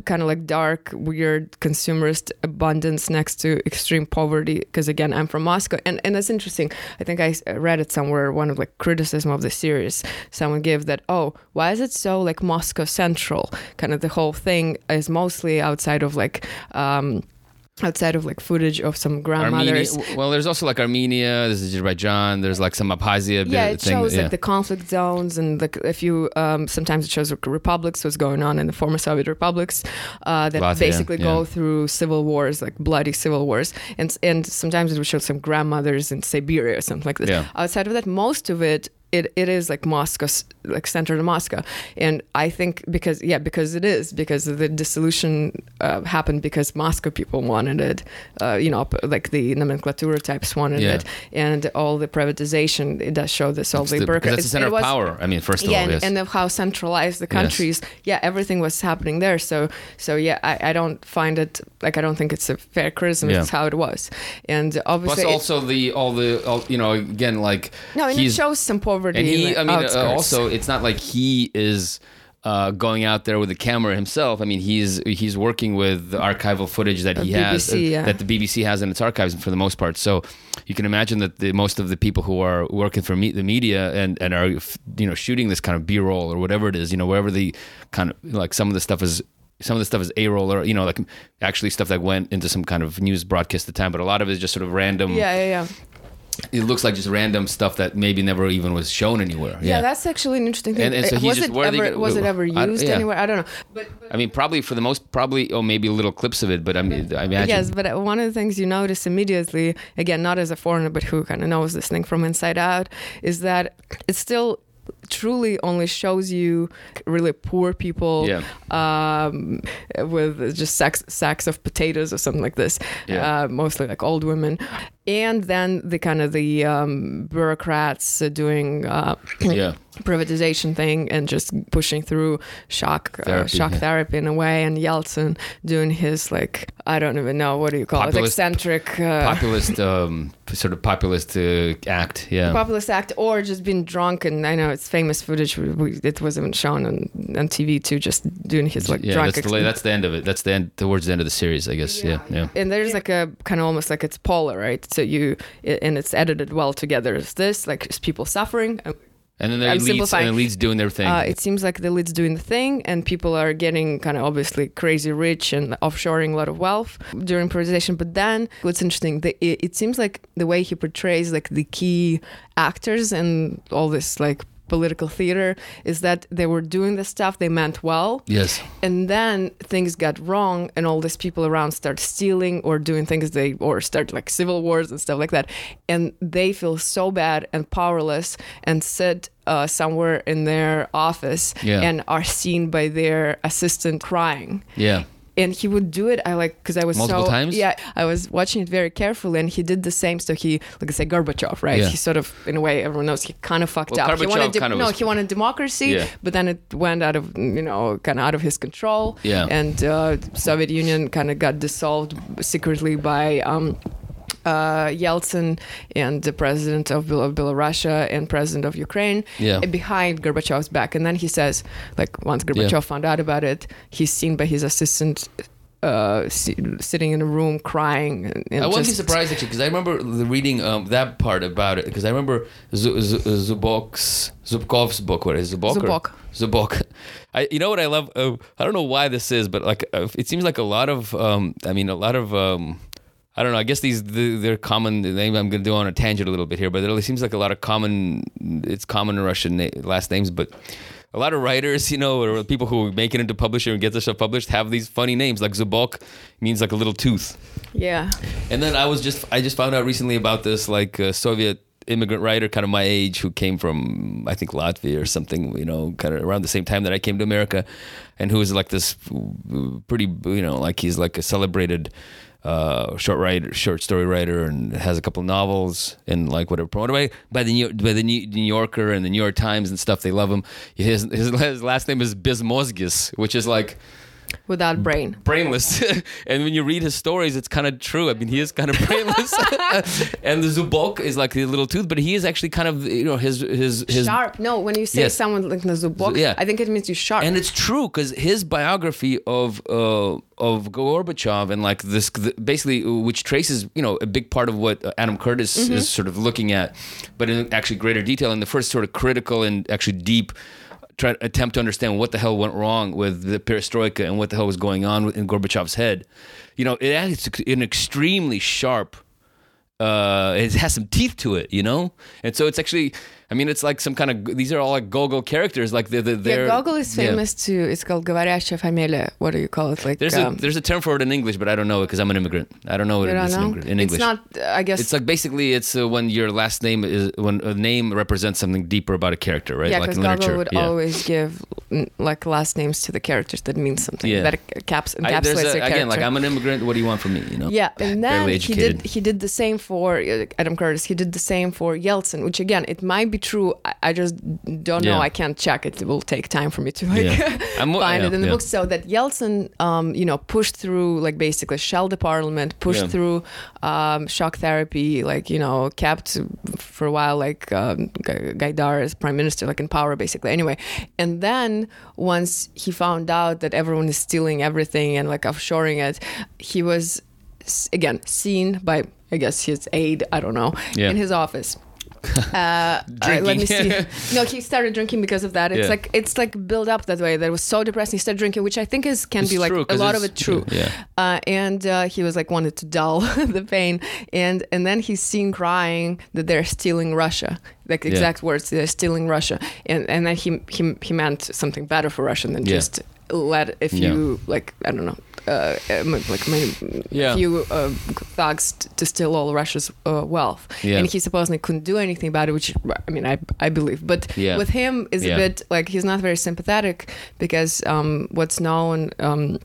kind of like dark, weird, consumerist abundance next to extreme poverty. Because again, I'm from Moscow, and and that's interesting. I think I read it somewhere. One of like criticism of the series, someone gave that. Oh, why is it so like Moscow central? Kind of the whole thing is mostly outside of like. Um, outside of like footage of some grandmothers. Armenia. Well, there's also like Armenia, there's Azerbaijan, there's like some Abkhazia. Yeah, it thing. shows yeah. like the conflict zones, and like if you, um, sometimes it shows like republics, what's going on in the former Soviet republics uh, that Latvia, basically yeah. go through civil wars, like bloody civil wars. And and sometimes it would show some grandmothers in Siberia or something like this. Yeah. Outside of that, most of it, It it is like Moscow, like centered in Moscow, and I think because yeah, because it is because the dissolution uh, happened because Moscow people wanted it, uh, you know, like the nomenclatura types wanted yeah. it, and all the privatization. It does show this all the burka. Because it's the center of power. I mean, first of yeah, all, and, yes, and of how centralized the countries. Yes. Yeah, everything was happening there. So so yeah, I, I don't find it like I don't think it's a fair criticism. Yeah. It's how it was, and obviously plus also the all the all, you know again like no, and it shows some poverty. And he, I mean, uh, also, it's not like he is uh, going out there with the camera himself. I mean, he's he's working with the archival footage that he has, B B C, yeah. that the B B C has in its archives for the most part. So you can imagine that the, most of the people who are working for me, the media and, and are, you know, shooting this kind of B-roll or whatever it is, you know, wherever the kind of like some of the stuff is. Some of the stuff is A-roll or, you know, like actually stuff that went into some kind of news broadcast at the time. But a lot of it is just sort of random. Yeah, yeah, yeah. It looks like just random stuff that maybe never even was shown anywhere. Yeah, yeah that's actually an interesting thing. And, and so was, just, it ever, was it ever used I, yeah. anywhere? I don't know. But, but I mean, probably for the most, probably, oh, maybe little clips of it, but I mean, I imagine. Yes, but one of the things you notice immediately, again, not as a foreigner, but who kind of knows this thing from inside out, is that it's still truly only shows you really poor people yeah. um, with just sacks, sacks of potatoes or something like this, yeah. uh, mostly like old women. And then the kind of the um, bureaucrats doing uh, yeah. privatization thing and just pushing through shock therapy, uh, shock yeah. therapy in a way, and Yeltsin doing his like I don't even know what do you call populist, it eccentric uh, populist um, sort of populist uh, act yeah populist act or just being drunk. And I know it's famous footage, it was even shown on, on T V too, just doing his like yeah, drunk that's, ex- the, that's the end of it that's the end towards the end of the series I guess yeah yeah, yeah. And there's like a kind of almost like it's polar right. So you, and it's edited well together. Is this like is people suffering? And then the elites, and elites doing their thing. Uh, it seems like the elites doing the thing, and people are getting kind of obviously crazy rich and offshoring a lot of wealth during privatization. But then what's interesting, the, it, it seems like the way he portrays like the key actors and all this like political theater is that they were doing the stuff they meant well. Yes. And then things got wrong, and all these people around start stealing or doing things they or start like civil wars and stuff like that, and they feel so bad and powerless and sit uh, somewhere in their office yeah. and are seen by their assistant crying. Yeah. And he would do it. I like because I was multiple so times? Yeah. I was watching it very carefully, and he did the same. So he, like I say, Gorbachev, right? Yeah. He sort of, in a way, everyone knows he kind of fucked well, up. Gorbachev he wanted de- kind of no, was... he wanted democracy, yeah. but then it went out of you know kind of out of his control. Yeah. And uh, Soviet Union kind of got dissolved secretly by. Um, Uh, Yeltsin and the president of, Bel- of Belarusia and president of Ukraine yeah. behind Gorbachev's back. And then he says, like, once Gorbachev yeah. found out about it, he's seen by his assistant uh, si- sitting in a room crying. And, and I wouldn't be surprised, actually, because I remember reading um, that part about it, because I remember Z- Z- Zubok's, Zubkov's book, what is it, Zubok? Zubok. Zubok. I, you know what I love? Uh, I don't know why this is, but like, uh, it seems like a lot of, um, I mean, a lot of... Um, I don't know. I guess these they're common. I'm going to do on a tangent a little bit here, but it seems like a lot of common. It's common Russian na- last names, but a lot of writers, you know, or people who make it into publishing and get their stuff published, have these funny names. Like Zubok means like a little tooth. Yeah. And then I was just I just found out recently about this like uh, Soviet immigrant writer, kind of my age, who came from I think Latvia or something. You know, kind of around the same time that I came to America, and who is like this pretty, you know, like he's like a celebrated. Uh, short writer, short story writer, and has a couple novels and like whatever promoted by the New, by the New Yorker and the New York Times and stuff. They love him. His his, his last name is Bezmozgis, which is like without brain, brainless. And when you read his stories, it's kind of true. I mean, he is kind of brainless. And the Zubok is like the little tooth, but he is actually kind of, you know, his his, his sharp. No, when you say yes. someone like the Zubok, yeah. I think it means you sharp. And it's true because his biography of. Uh, of Gorbachev and like this basically, which traces, you know, a big part of what Adam Curtis mm-hmm. is sort of looking at, but in actually greater detail in the first sort of critical and actually deep try, attempt to understand what the hell went wrong with the perestroika and what the hell was going on in Gorbachev's head. You know, it has an extremely sharp, uh, it has some teeth to it, you know? And so it's actually... I mean, it's like some kind of... These are all like Gogol characters. Like they're... they're yeah, Gogol is famous yeah. too. It's called говорящая фамилия. What do you call it? Like There's, um, a, there's a term for it in English, but I don't know it because I'm an immigrant. I don't know what it is know? in English. It's not, I guess... It's like basically it's uh, when your last name is... When a name represents something deeper about a character, right? Yeah, because like Gogol would yeah. always give like last names to the characters that mean something. Yeah. That caps, encapsulates I, a, a character. Again, like I'm an immigrant. What do you want from me? You know? Yeah. And then he did, he did the same for Adam Curtis. He did the same for Yeltsin, which again, it might be true. I just don't know. Yeah. I can't check it. It will take time for me to like yeah. find yeah, it in the yeah. book. So that Yeltsin, um, you know, pushed through like basically shelled the parliament, pushed yeah. through um, shock therapy, like, you know, kept for a while like um, Gaidar as prime minister, like in power basically. Anyway, and then once he found out that everyone is stealing everything and like offshoring it, he was again seen by, I guess, his aide, I don't know, yeah. in his office. uh, uh, let me see. No, he started drinking because of that. It's yeah. like it's like built up that way. That was so depressing. He started drinking, which I think is can it's be like true, a lot of it true. true yeah. uh, and uh, he was like wanted to dull the pain, and and then he's seen crying that they're stealing Russia. Like exact yeah. words, they're stealing Russia, and and then he he he meant something better for Russia than yeah. just let if yeah. you like I don't know. Uh, like many yeah. few uh, thugs t- to steal all Russia's uh, wealth, yeah. and he supposedly couldn't do anything about it. Which I mean, I I believe, but yeah. with him is yeah. a bit like he's not very sympathetic because um, what's known. Um,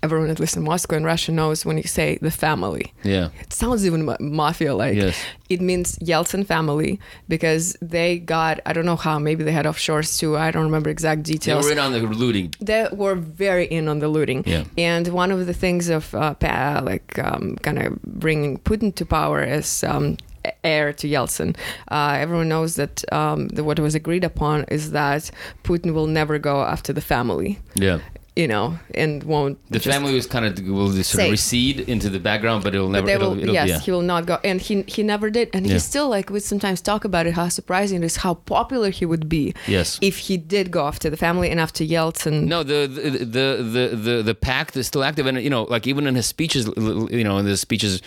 Everyone, at least in Moscow and Russia, knows when you say the family. Yeah, it sounds even ma- mafia-like. Yes. It means Yeltsin family because they got, I don't know how, maybe they had offshores too. I don't remember exact details. They were in on the looting. They were very in on the looting. Yeah. And one of the things of uh, like um, kind of bringing Putin to power is... Um, heir to Yeltsin. Uh, everyone knows that um, the, what was agreed upon is that Putin will never go after the family. Yeah. You know, and won't. The family was kind of will just sort of recede into the background, but it'll never. But it'll, will, it'll, yes, yeah. he will not go, and he he never did, and yeah. he still like we sometimes talk about it. How surprising it is how popular he would be. Yes. If he did go after the family and after Yeltsin. No, the the the the the, the pact is still active, and you know, like even in his speeches, you know, in his speeches.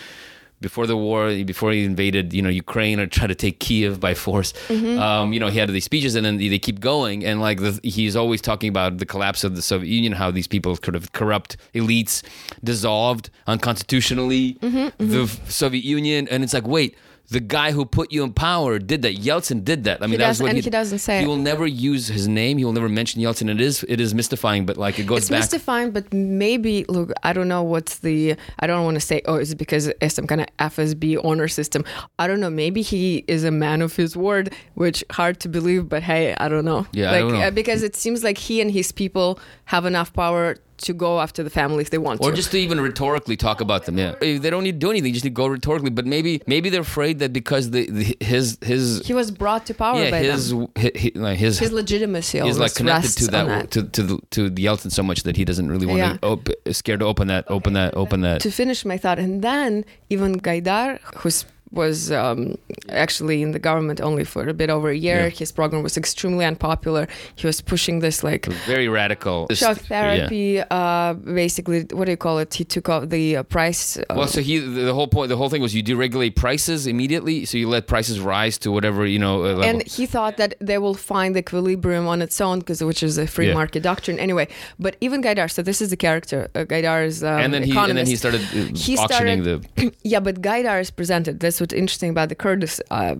Before the war, before he invaded, you know, Ukraine or tried to take Kiev by force, mm-hmm. um, you know, he had these speeches and then they keep going. And like the, he's always talking about the collapse of the Soviet Union, how these people sort of corrupt elites dissolved unconstitutionally mm-hmm, mm-hmm. the Soviet Union. And it's like, wait, the guy who put you in power did that. Yeltsin did that. I mean, that's what and he, he doesn't say. He will never use his name. He will never mention Yeltsin. It is, it is mystifying, but like it goes it's back. It's mystifying, but maybe look. I don't know what's the. I don't want to say. Oh, is it because it's some kind of F S B honor system? I don't know. Maybe he is a man of his word, which hard to believe. But hey, I don't know. Yeah, like, I don't know. Because it seems like he and his people have enough power to go after the family if they want or to. Or just to even rhetorically talk about them, yeah. They don't need to do anything, just to go rhetorically. But maybe maybe they're afraid that because the, the his... his He was brought to power yeah, by his, them. His, like his, his legitimacy always like connected to that, that. To, to, the, to the Yeltsin so much that he doesn't really want yeah. to... Op- scared to open that, okay. open that, open that. To finish my thought, and then even Gaidar, who's was um, actually in the government only for a bit over a year. Yeah. His program was extremely unpopular. He was pushing this like very radical shock therapy. Yeah. Uh, basically, what do you call it? He took off the uh, price. Uh, well, so he the whole point, the whole thing was you deregulate prices immediately, so you let prices rise to whatever you know. Uh, level. And he thought that they will find equilibrium on its own, because which is a free yeah. market doctrine anyway. But even Gaidar, so this is the character. Uh, Gaidar is um, and then he economist. and then he started uh, he auctioning started, the yeah. But Gaidar is presented this. What's interesting about the Curtis uh,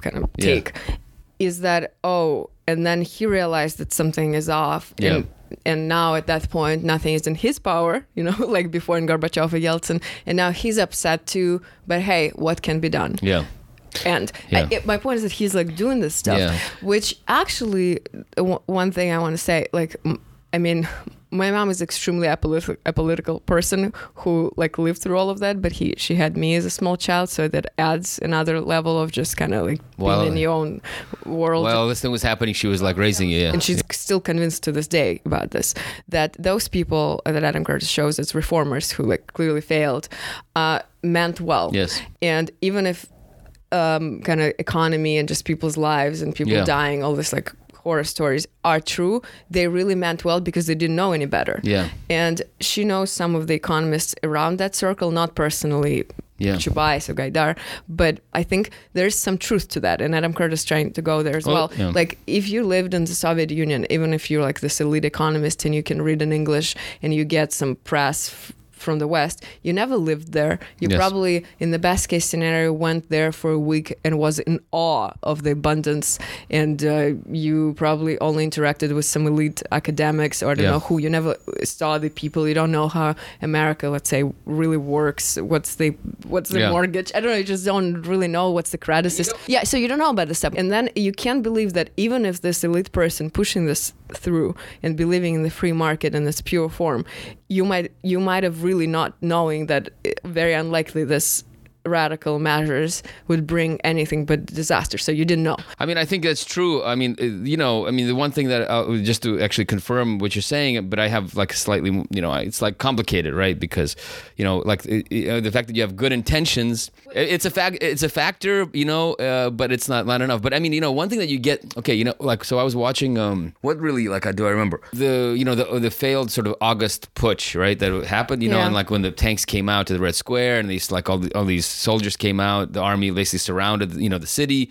kind of take yeah. is that oh, and then he realized that something is off, yeah. and and now at that point nothing is in his power, you know, like before in Gorbachev and Yeltsin, and now he's upset too. But hey, what can be done? Yeah. And yeah. I, it, my point is that he's like doing this stuff, yeah. which actually w- one thing I want to say, like, m- I mean. My mom is extremely apolitical, apolitical person who like lived through all of that, but he she had me as a small child, so that adds another level of just kind of like well, being in your own world. Well, this thing was happening, she was like raising you, yeah. And she's yeah. still convinced to this day about this, that those people that Adam Curtis shows as reformers who like clearly failed uh, meant well. Yes. And even if um, kind of economy and just people's lives and people yeah. dying, all this like horror stories are true, they really meant well because they didn't know any better. Yeah. And she knows some of the economists around that circle, not personally yeah. Chubais or Gaidar, but I think there's some truth to that. And Adam Curtis trying to go there as oh, well. Yeah. Like if you lived in the Soviet Union, even if you're like this elite economist and you can read in English and you get some press f- from the West, you never lived there. You yes. probably, in the best case scenario, went there for a week and was in awe of the abundance. And uh, you probably only interacted with some elite academics or I don't yeah. know who. You never saw the people. You don't know how America, let's say, really works. What's the what's the yeah. mortgage? I don't know. You just don't really know what's the credit system. Yeah, so you don't know about this stuff. And then you can't believe that even if this elite person pushing this through and believing in the free market in its pure form, you might you might have really not knowing that very unlikely this radical measures would bring anything but disaster. So you didn't know. I mean, I think that's true. I mean, you know, I mean, the one thing that uh, just to actually confirm what you're saying, but I have like slightly, you know, it's like complicated, right? Because, you know, like it, it, the fact that you have good intentions, it's a fact, it's a factor, you know, uh, but it's not, not enough. But I mean, you know, one thing that you get, okay, you know, like, so I was watching, um, what really, like, I do I remember the, you know, the, the failed sort of August putsch, right? That happened, you know, yeah. and like when the tanks came out to the Red Square and these, like all, the, all these soldiers came out, the army basically surrounded, you know, the city.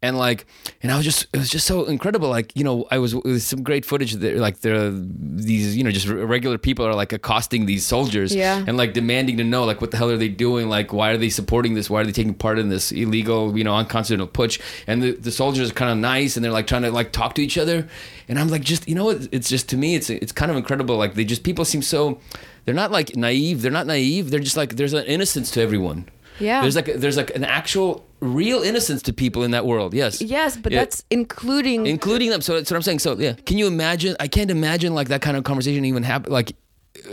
And like, and I was just, it was just so incredible. Like, you know, I was, it was some great footage there, like there are these, you know, just regular people are like accosting these soldiers yeah. and like demanding to know, like, what the hell are they doing? Like, why are they supporting this? Why are they taking part in this illegal, you know, unconstitutional putsch? And the, the soldiers are kind of nice and they're like trying to like talk to each other. And I'm like, just, you know what? It's just, to me, it's, it's kind of incredible. Like they just, people seem so, they're not like naive. They're not naive. They're just like, there's an innocence to everyone. Yeah. There's like, there's like an actual real innocence to people in that world. Yes. Yes, but yeah. that's including including them. So that's what I'm saying. So yeah, can you imagine? I can't imagine like that kind of conversation even happen like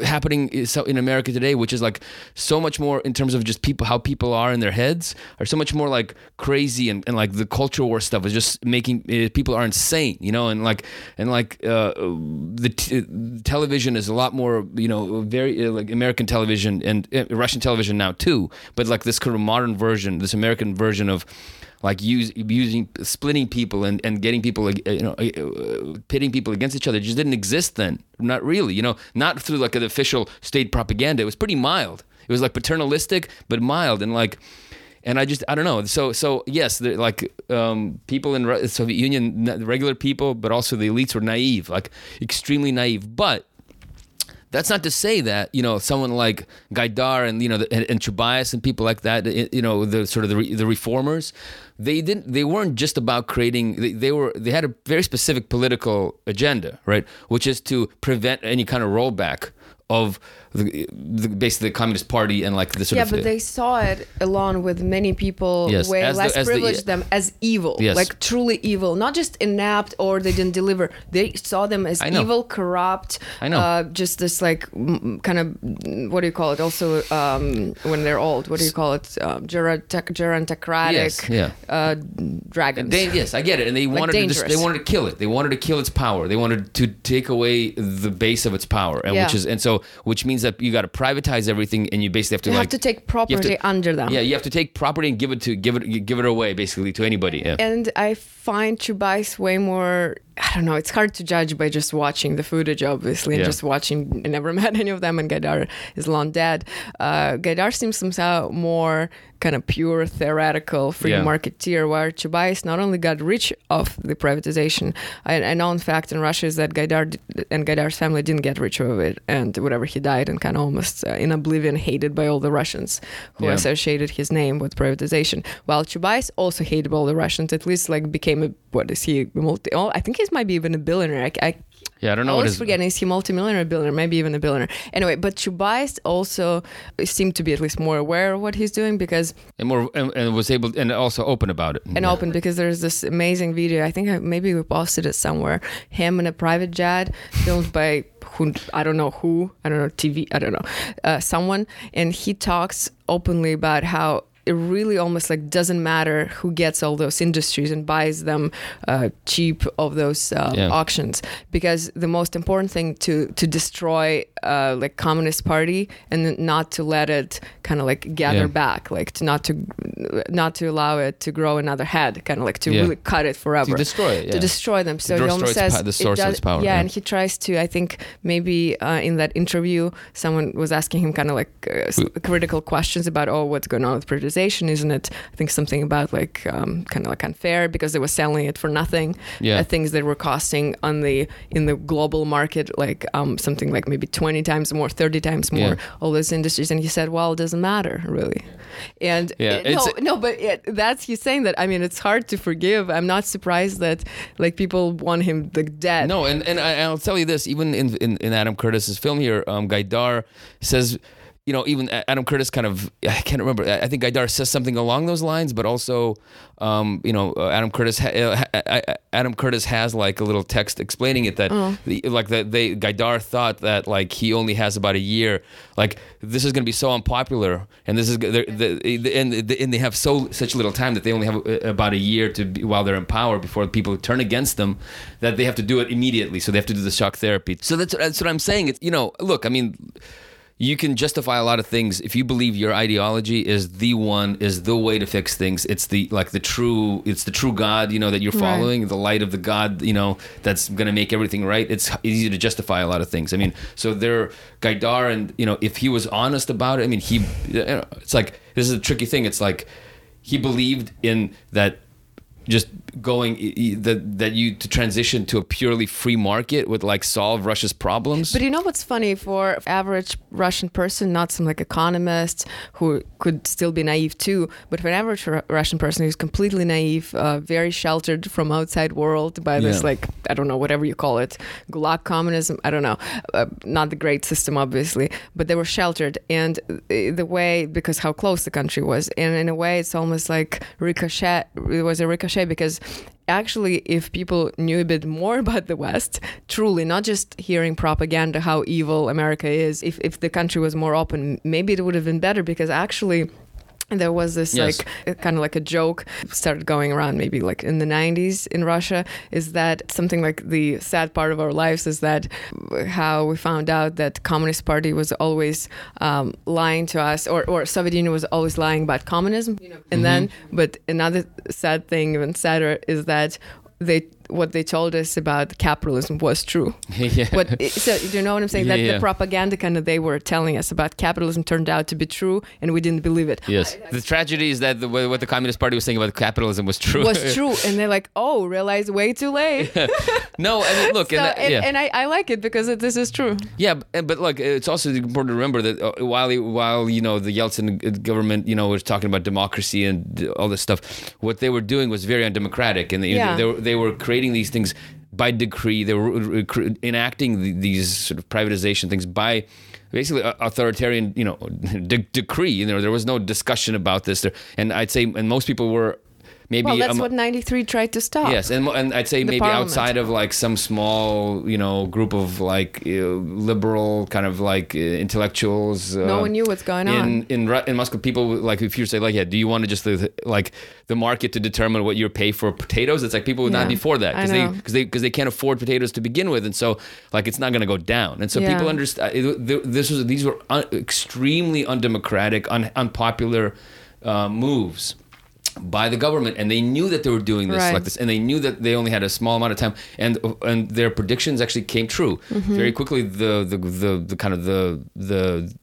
happening in America today, which is like so much more in terms of just people, how people are in their heads, are so much more like crazy and, and like the culture war stuff is just making people are insane, you know, and like and like uh, the t- television is a lot more, you know, very uh, like American television and uh, Russian television now too, but like this kind of modern version, this American version of like use, using splitting people and, and getting people, you know, pitting people against each other, it just didn't exist then. Not really, you know, not through like an official state propaganda. It was pretty mild. It was like paternalistic, but mild. And like, and I just, I don't know. So, so yes, like um, people in the Soviet Union, regular people, but also the elites were naive, like extremely naive. But that's not to say that, you know, someone like Gaidar and, you know, and, and Chubais and people like that, you know, the sort of the, re, the reformers, they didn't, they weren't just about creating, they, they were, they had a very specific political agenda, right? Which is to prevent any kind of rollback of the, the basically the Communist Party and like the sort yeah, of yeah, but they saw it along with many people yes, way less the, privileged the, them as evil, yes. like truly evil, not just inept or they didn't deliver. They saw them as evil, corrupt. I know. Uh, just this like m- kind of what do you call it? Also, um, when they're old, what do you call it? Um, gerontocratic yes, yeah. uh, dragons. They, yes, I get it. And they like wanted dangerous. to just, they wanted to kill it. They wanted to kill its power. They wanted to take away the base of its power, and yeah. which is and so. So, which means that you got to privatize everything, and you basically have to you like, have to take property to, under them. Yeah, you have to take property and give it to give it give it away basically to anybody. Yeah. And I find Chubais way more. I don't know. It's hard to judge by just watching the footage, obviously, and yeah. just watching. I never met any of them, and Gaidar is long dead. Uh, Gaidar seems somehow more kind of pure, theoretical, free yeah. marketeer, where Chubais not only got rich off the privatization, I, I know in fact in Russia is that Gaidar and Gaidar's family didn't get rich of it, and whatever he died and kind of almost uh, in oblivion, hated by all the Russians who yeah. associated his name with privatization. While Chubais also hated all the Russians, at least like became a, what is he, multi, oh, I think he's might be even a billionaire. I, I, yeah, I don't know. I always what is forgetting, is he multimillionaire, billionaire, maybe even a billionaire. Anyway, but Chubais also seemed to be at least more aware of what he's doing because and more and, and was able and also open about it and yeah. open because there's this amazing video. I think I, maybe we posted it somewhere. Him in a private jet filmed by who I don't know who I don't know T V I don't know uh, someone, and he talks openly about how. It really almost like doesn't matter who gets all those industries and buys them uh, cheap of those uh, yeah. auctions, because the most important thing to to destroy uh, like Communist Party and not to let it kind of like gather yeah. back, like to not to not to allow it to grow another head, kind of like to yeah. really cut it forever, to destroy it, yeah. to destroy them. So destroy he almost says po- the source it does, of its power. Yeah, yeah, and he tries to. I think maybe uh, in that interview, someone was asking him kind of like uh, critical questions about oh, what's going on with British. Isn't it? I think something about like um, kind of like unfair because they were selling it for nothing. Yeah, uh, things that were costing on the in the global market like um, something like maybe twenty times more, thirty times more. Yeah. All those industries, and he said, "Well, it doesn't matter really." And yeah, it, no, no, but it, that's he's saying that. I mean, it's hard to forgive. I'm not surprised that like people want him like dead. No, and and I, I'll tell you this. Even in in, in Adam Curtis's film here, um, Gaidar says. You know, even Adam Curtis kind of, I can't remember, I think Gaidar says something along those lines, but also, um, you know, uh, Adam Curtis ha- uh, Adam Curtis has like a little text explaining it that, oh. the, like, that they Gaidar thought that, like, he only has about a year, like, this is going to be so unpopular, and this is, they're, they're, they're, and, and they have so such little time that they only have about a year to be, while they're in power before people turn against them, that they have to do it immediately, so they have to do the shock therapy. So that's, that's what I'm saying. It's, you know, look, I mean... You can justify a lot of things if you believe your ideology is the one, is the way to fix things. It's the like the true, it's the true God, you know, that you're following, right. The light of the God, you know, that's going to make everything right. It's easy to justify a lot of things. I mean, so there, Gaidar, and you know, if he was honest about it, I mean, he, you know, it's like this is a tricky thing. It's like he believed in that. Just going that that you to transition to a purely free market would like solve Russia's problems. But you know what's funny for average Russian person, not some like economist who could still be naive too, but for an average r- Russian person who's completely naive, uh, very sheltered from outside world by this yeah. like I don't know whatever you call it, gulag communism, I don't know, uh, not the great system obviously, but they were sheltered and the way because how close the country was, and in a way it's almost like ricochet. It was a ricochet. Because actually, if people knew a bit more about the West, truly, not just hearing propaganda, how evil America is, if, if the country was more open, maybe it would have been better because actually... And there was this yes. like kind of like a joke started going around maybe like in the nineties in Russia is that something like the sad part of our lives is that how we found out that Communist Party was always um, lying to us or, or Soviet Union was always lying about communism. You know. And mm-hmm. then but another sad thing, even sadder, is that they what they told us about capitalism was true. yeah. What, so do you know what I'm saying? Yeah, that yeah. the propaganda kind of they were telling us about capitalism turned out to be true, and we didn't believe it. Yes. I, I, the tragedy is that the, what the Communist Party was saying about capitalism was true. Was true, and they're like, oh, realized way too late. yeah. No, I mean, look, so, and, that, and, yeah. and I, I like it because it, this is true. Yeah, but, but look, it's also important to remember that while while you know the Yeltsin government, you know, was talking about democracy and all this stuff, what they were doing was very undemocratic, and they yeah. they, they were creating. Creating these things by decree, they were enacting these sort of privatization things by basically authoritarian, you know, de- decree. You know, there was no discussion about this, and I'd say, and most people were maybe well, that's um, what ninety-three tried to stop. Yes, and and I'd say the maybe parliament. Outside of like some small, you know, group of like uh, liberal kind of like uh, intellectuals. Uh, no one knew what's going in, on in in Moscow. People like if you say like, yeah, do you want to just uh, like the market to determine what you pay for potatoes? It's like people would yeah, not before that because they because they because they can't afford potatoes to begin with, and so like it's not going to go down. And so yeah. people understand it, this was these were un, extremely undemocratic, un, unpopular uh, moves by the government, and they knew that they were doing this right. like this, and they knew that they only had a small amount of time, and and their predictions actually came true mm-hmm. very quickly. The, the the the kind of the the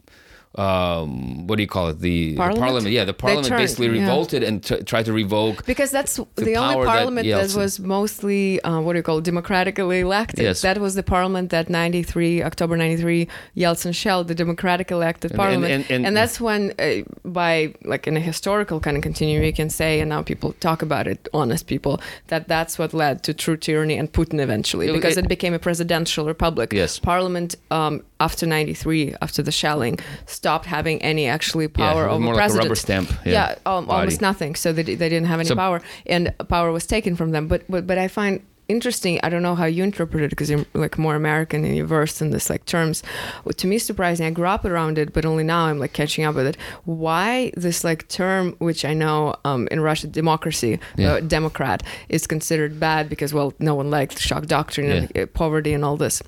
um what do you call it the parliament, the parliament yeah the parliament turned, basically yeah. revolted and t- tried to revoke, because that's the, the only parliament that, that was mostly uh, what do you call it, democratically elected. Yes. That was the parliament that ninety-three October ninety-three Yeltsin shelled, the democratically elected and, parliament and, and, and, and that's when uh, by like in a historical kind of continuum you can say, and now people talk about it, honest people, that that's what led to true tyranny and Putin eventually, it, because it, it became a presidential republic. Yes. Parliament um after ninety-three, after the shelling, stopped having any actually power yeah, over more president. Like a rubber stamp. Yeah, yeah um, almost nothing. So they they didn't have any so, power, and power was taken from them. But but, but I find interesting. I don't know how you interpret it because you're like more American and you're versed in this like terms. Well, to me, surprising. I grew up around it, but only now I'm like catching up with it. Why this like term, which I know um, in Russia, democracy, yeah. uh, Democrat, is considered bad because well, no one likes shock doctrine yeah. and uh, poverty and all this.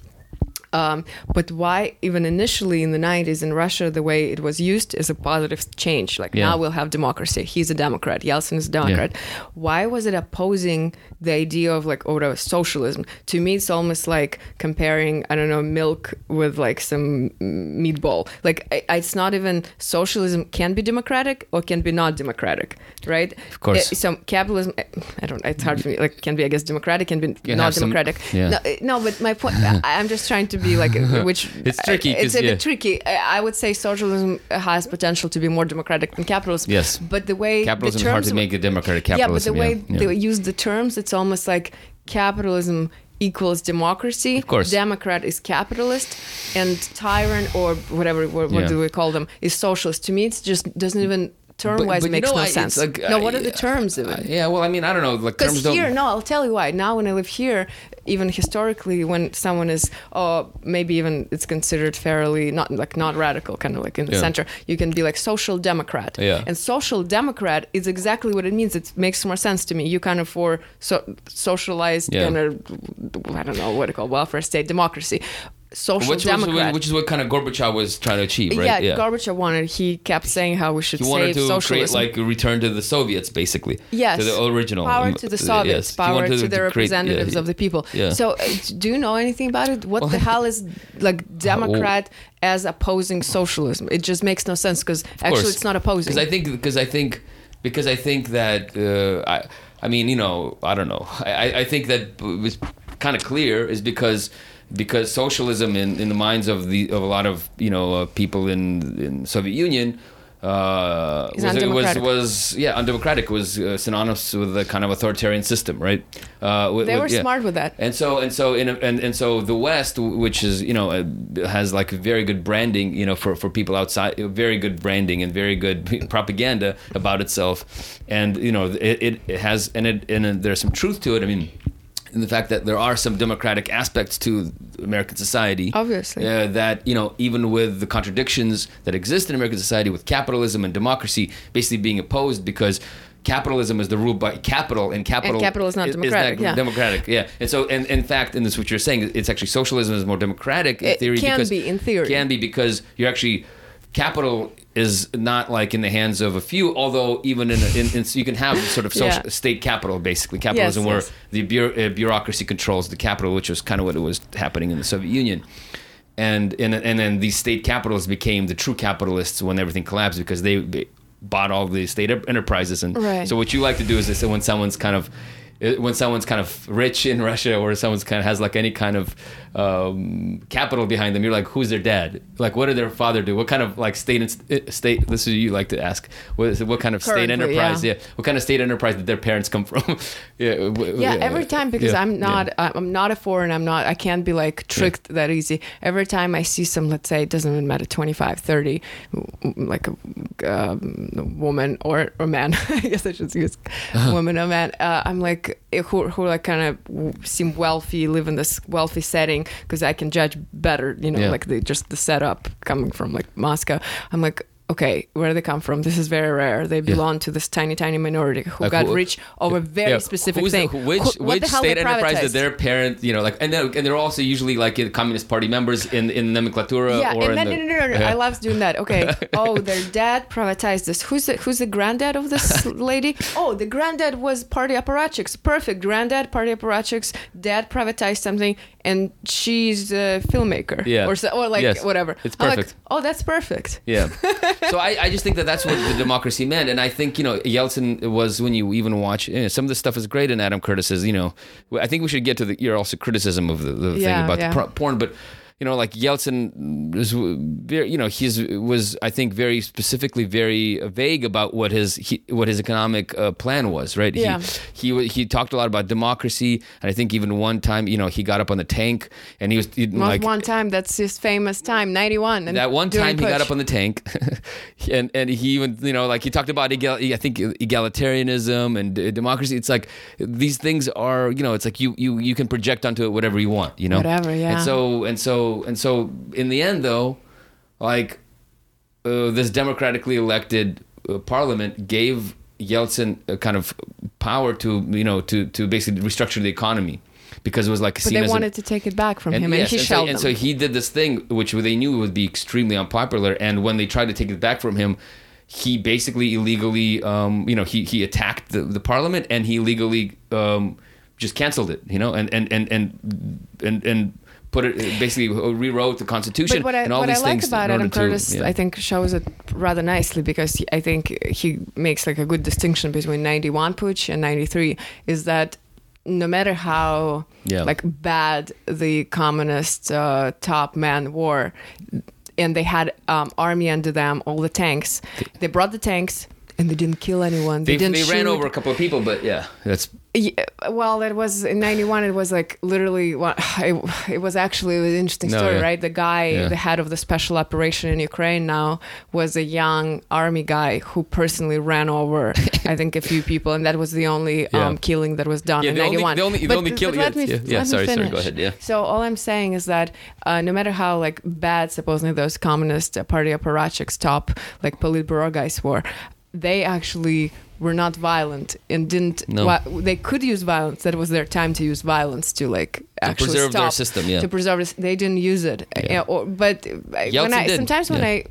Um, but why even initially in the nineties in Russia, the way it was used is a positive change. Like yeah. now we'll have democracy. He's a Democrat. Yeltsin is a Democrat. Yeah. Why was it opposing the idea of like, oh, no, socialism? To me, it's almost like comparing, I don't know, milk with like some meatball. Like I, it's not even socialism can be democratic or can be not democratic, right? Of course. Uh, so capitalism, I don't it's hard for me. Like can be, I guess, democratic, can be you not democratic. Some, yeah. no, no, but my point, I, I'm just trying to be like which it's tricky it's a bit yeah. tricky. I would say socialism has potential to be more democratic than capitalism. Yes, but the way capitalism the terms, is hard to make a democratic capitalism. Yeah, but the yeah. way yeah. they use the terms, it's almost like capitalism equals democracy. Of course, Democrat is capitalist, and tyrant or whatever what, what yeah. do we call them is socialist. To me, it just doesn't even term-wise but, but makes you know, no I, sense. Like, no, what are the terms of it? Yeah, well, I mean, I don't know. Like terms don't. Because here, no, I'll tell you why. Now, when I live here, even historically, when someone is, oh, maybe even it's considered fairly not like not radical, kind of like in the yeah. center, you can be like social democrat. Yeah. And social democrat is exactly what it means. It makes more sense to me. You kind of for so, socialized, yeah. kind of, I don't know what to call welfare state democracy. Social which democrat. Was, which is what kind of Gorbachev was trying to achieve, right? Yeah, yeah. Gorbachev wanted, he kept saying how we should he save socialism. He wanted to create like a return to the Soviets, basically. Yes. To the original. Power to the Soviets, yes. power to, to the representatives create, yeah, of the people. Yeah. So uh, do you know anything about it? What the hell is like democrat as opposing socialism? It just makes no sense because actually it's not opposing. Because I think, because I think, because I think that, uh, I, I mean, you know, I don't know. I, I think that it's kind of clear is because... Because socialism, in, in the minds of the of a lot of you know uh, people in in Soviet Union, uh, was, was was yeah undemocratic, was uh, synonymous with a kind of authoritarian system, right? Uh, with, they were with, yeah. smart with that, and so and so in a, and and so the West, which is you know uh, has like very good branding, you know for, for people outside, very good branding and very good propaganda about itself, and you know it, it, it has and it and it, there's some truth to it. I mean. And the fact that there are some democratic aspects to American society, obviously, uh, that you know, even with the contradictions that exist in American society, with capitalism and democracy basically being opposed, because capitalism is the rule by capital, and capital, and capital is not is, democratic. Is not yeah. democratic, yeah. And so, and in fact, in this, what you're saying, it's actually socialism is more democratic in it theory. Can because, be in theory. Can be because you're actually capital. Is not like in the hands of a few, although even in, a, in, in you can have sort of social, yeah. state capital, basically capitalism, yes, where yes. the bureau, uh, bureaucracy controls the capital, which was kind of what it was happening in the Soviet Union, and and and then these state capitalists became the true capitalists when everything collapsed because they, they bought all the state enterprises, and right. so what you like to do is when someone's kind of it, when someone's kind of rich in Russia or someone's kind of has like any kind of um, capital behind them, you're like, who's their dad? Like, what did their father do? What kind of like state state? This is what you like to ask. What, is it, what kind of Currently, state enterprise? Yeah. yeah. What kind of state enterprise did their parents come from? yeah, w- yeah. Yeah. Every time, because yeah. I'm not, yeah. I'm not a foreign. I'm not. I can't be like tricked yeah. that easy. Every time I see some, let's say, it doesn't even matter, twenty-five, thirty, like a um, woman or or man. I guess I should use woman or man. Uh, I'm like who who like kind of seem wealthy, live in this wealthy setting, because I can judge better, you know, yeah. like the, just the setup coming from like Moscow. I'm like, okay, where do they come from? This is very rare. They belong yeah. to this tiny, tiny minority who like, got who, rich over very yeah. specific Who's thing. The, which who, which the state enterprise did their parents, you know, like, and they're, and they're also usually like Communist Party members in, in nomenclatura. Yeah, or and then, the, no, no, no, no. Yeah. I love doing that. Okay, oh, their dad privatized this. Who's the, who's the granddad of this lady? Oh, the granddad was party apparatchiks. Perfect. Granddad, party apparatchiks. Dad privatized something, and she's a filmmaker. Yeah. Or, so, or like, yes. whatever. It's perfect. Like, oh, that's perfect. Yeah. So I, I just think that that's what the democracy meant. And I think, you know, Yeltsin was, when you even watch, you know, some of the stuff is great in Adam Curtis's, you know, I think we should get to the, you're also criticism of the, the yeah, thing about yeah. the pro- porn, but you know, like Yeltsin was very, you know, he's was, I think, very specifically very vague about what his, he, what his economic uh, plan was, right? Yeah. He, he, he talked a lot about democracy. And I think even one time, you know, he got up on the tank and he was he, Not like one time, that's his famous time, ninety-one. And that one time push. He got up on the tank and, and he even, you know, like he talked about, egal, I think egalitarianism and uh, democracy. It's like, these things are, you know, it's like you, you, you can project onto it whatever you want, you know? Whatever, yeah. And so, and so, And so, in the end, though, like uh, this democratically elected uh, parliament gave Yeltsin a kind of power to, you know, to, to basically restructure the economy, because it was like. But seen they as wanted a, to take it back from and, him, and yes, he and shelled so, them. And so he did this thing which they knew would be extremely unpopular, and when they tried to take it back from him, he basically illegally, um, you know, he he attacked the, the parliament, and he illegally um, just canceled it, you know, and and and and and. and put it, basically rewrote the constitution but what I, and all what these I like things about Adam Curtis to, yeah. I think shows it rather nicely, because he, I think he makes like a good distinction between ninety-one putsch and ninety-three, is that no matter how yeah. like bad the communist uh, top men were, and they had um, army under them, all the tanks, they brought the tanks and they didn't kill anyone, they, they didn't they shoot. Ran over a couple of people, but yeah that's Yeah, well, it was in ninety-one. It was like literally. Well, it, it was actually an interesting no, story, yeah. right? The guy, yeah. the head of the special operation in Ukraine now, was a young army guy who personally ran over, I think, a few people, and that was the only yeah. um, killing that was done yeah, in ninety-one. The only, the only, the only but, killing. But let yeah, me, yeah, yeah let sorry, me sorry. Go ahead. Yeah. So all I'm saying is that uh, no matter how like bad supposedly those communist party apparatchiks, top like Politburo guys were, they actually were not violent and didn't no. wi- they could use violence. That was their time to use violence to like to actually preserve stop, their system yeah to preserve this. They didn't use it yeah. uh, or, but Yeltsin when I did. sometimes when yeah. I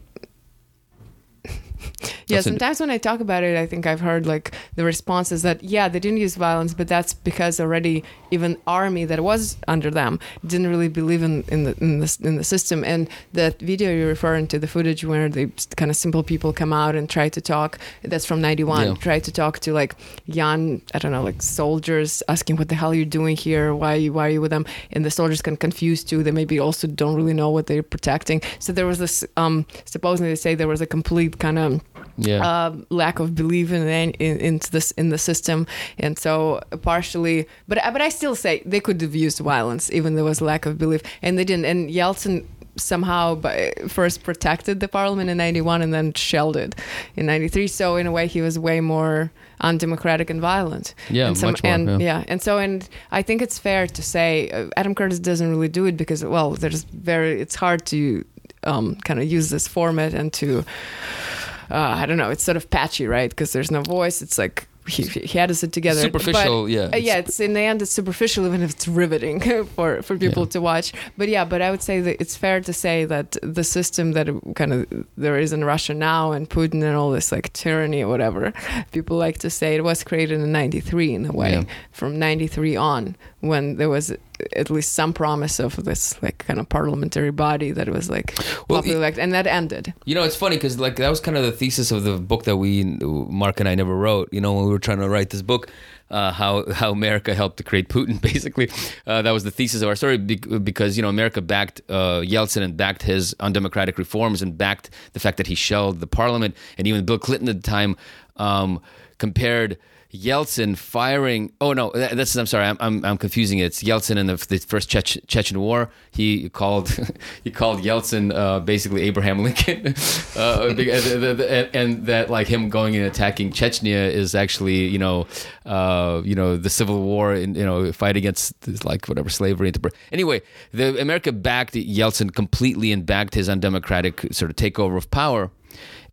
yeah Yeltsin sometimes did. when I talk about it, I think I've heard like the response is that yeah they didn't use violence, but that's because already even army that was under them didn't really believe in, in the in the in the system. And that video you're referring to, the footage where the kind of simple people come out and try to talk, that's from ninety-one, yeah. try to talk to like young I don't know like soldiers, asking what the hell you're doing here, why you, why are you with them, and the soldiers can confuse too, they maybe also don't really know what they're protecting. So there was this um supposedly they say there was a complete kind of Yeah. Uh, lack of belief in, in, in this in the system, and so partially, but but I still say they could have used violence, even there was lack of belief, and they didn't. And Yeltsin somehow by, first protected the parliament in ninety-one and then shelled it in ninety-three. So in a way, he was way more undemocratic and violent. Yeah, and some, much more. And, yeah. yeah, and so and I think it's fair to say uh, Adam Curtis doesn't really do it because well, there's very it's hard to um, kind of use this format and to. Uh, I don't know. It's sort of patchy, right? Because there's no voice. It's like he, he had us it together. Superficial, but, yeah. It's, yeah, it's in the end, it's superficial, even if it's riveting for, for people yeah. to watch. But yeah, but I would say that it's fair to say that the system that kind of there is in Russia now and Putin and all this like tyranny or whatever, people like to say it was created in ninety-three in a way, yeah. from ninety-three on. when there was at least some promise of this like kind of parliamentary body that was like well, popularly elect, and that ended. You know, it's funny because like that was kind of the thesis of the book that we, Mark and I, never wrote. You know, when we were trying to write this book, uh, how how America helped to create Putin. Basically, uh, that was the thesis of our story because you know America backed uh, Yeltsin and backed his undemocratic reforms and backed the fact that he shelled the parliament, and even Bill Clinton at the time um, compared Yeltsin firing. Oh no, that's I'm sorry, I'm I'm, I'm confusing it. It's Yeltsin in the, the first Chech, Chechen War. He called he called Yeltsin uh, basically Abraham Lincoln, uh, and, and that like him going and attacking Chechnya is actually you know uh, you know the civil war in you know fight against like whatever slavery. Anyway, the America backed Yeltsin completely and backed his undemocratic sort of takeover of power.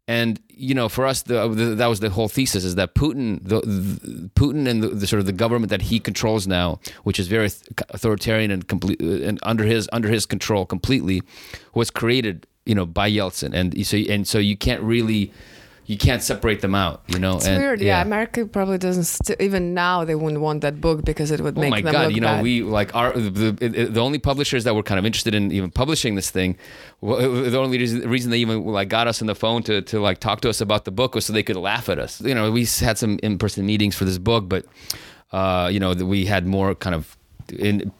And you know, for us, the, the, that was the whole thesis: is that Putin, the, the, Putin, and the, the sort of the government that he controls now, which is very authoritarian and complete, and under his under his control completely, was created, you know, by Yeltsin. And so, and so, you can't really, you can't separate them out, you know. It's and, weird, yeah. yeah. America probably doesn't st- even now they wouldn't want that book because it would oh make them God, look bad. Oh my God, you know, bad. we like our the, the the only publishers that were kind of interested in even publishing this thing. The only reason they even like got us on the phone to to like talk to us about the book was so they could laugh at us. You know, we had some in-person meetings for this book, but uh, you know, we had more kind of in.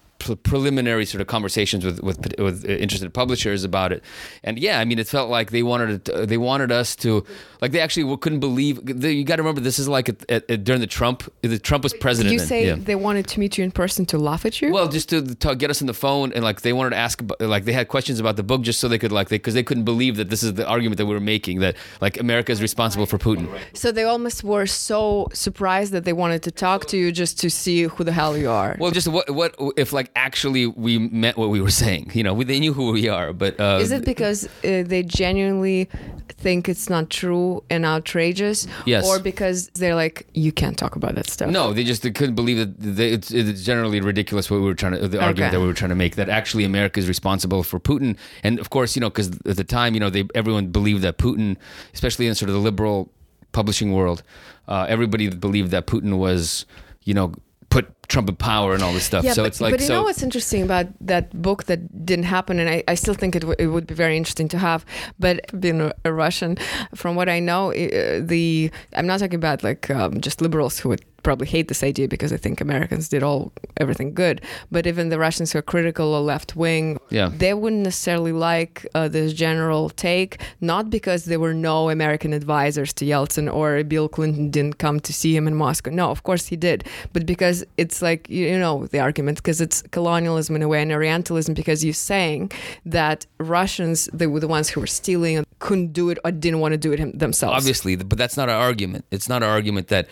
preliminary sort of conversations with, with with interested publishers about it, and yeah, I mean, it felt like they wanted it, they wanted us to like they actually couldn't believe. They, you got to remember, this is like a, a, a, during the Trump, the Trump was president. Did you say yeah. they wanted to meet you in person to laugh at you? Well, just to, to get us on the phone, and like they wanted to ask, about, like they had questions about the book just so they could like because they, they couldn't believe that this is the argument that we were making that like America is responsible for Putin. So they almost were so surprised that they wanted to talk to you just to see who the hell you are. Well, just what what if like. Actually, we meant what we were saying. You know, we, they knew who we are. But uh, is it because uh, they genuinely think it's not true and outrageous? Yes. Or because they're like, you can't talk about that stuff. No, they just they couldn't believe that they, it's, it's generally ridiculous what we were trying to the okay. argument that we were trying to make that actually America is responsible for Putin. And of course, you know, because at the time, you know, they everyone believed that Putin, especially in sort of the liberal publishing world, uh, everybody believed that Putin was, you know. Put Trump in power and all this stuff. Yeah, so but, it's like, but you so know what's interesting about that book that didn't happen, and I, I still think it, w- it would be very interesting to have. But being a, a Russian, from what I know, uh, the I'm not talking about like um, just liberals who would probably hate this idea because I think Americans did all everything good. But even the Russians who are critical or left wing, yeah. they wouldn't necessarily like uh, this general take, not because there were no American advisors to Yeltsin or Bill Clinton didn't come to see him in Moscow. No, of course he did, but because it's like, you know, the argument because it's colonialism in a way and Orientalism because you're saying that Russians, they were the ones who were stealing and couldn't do it or didn't want to do it themselves. Obviously, but that's not our argument. It's not our argument that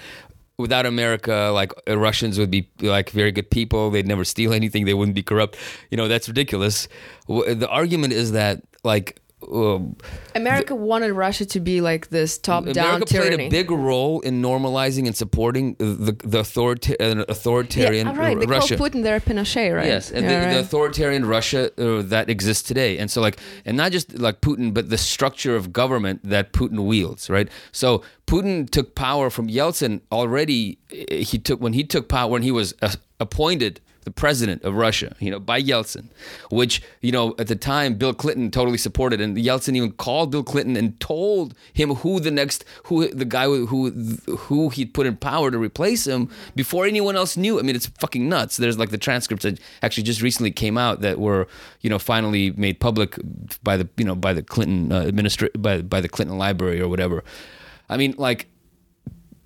without America, like Russians would be like very good people. They'd never steal anything. They wouldn't be corrupt. You know, that's ridiculous. The argument is that like... Um, America the, wanted Russia to be like this top-down tyranny. America played a big role in normalizing and supporting the, the authorita- authoritarian yeah, all right. They Russia. They call Putin their Pinochet, right? Yes, and the, right. the authoritarian Russia uh, that exists today. And so like, and not just like Putin, but the structure of government that Putin wields, right? So Putin took power from Yeltsin already. He took, when he took power, when he was uh, appointed the president of Russia, you know, by Yeltsin, which, you know, at the time, Bill Clinton totally supported, and Yeltsin even called Bill Clinton and told him who the next, who the guy who who he'd put in power to replace him before anyone else knew. I mean, it's fucking nuts. There's like the transcripts that actually just recently came out that were, you know, finally made public by the, you know, by the Clinton uh, administration, by by the Clinton Library or whatever. I mean, like.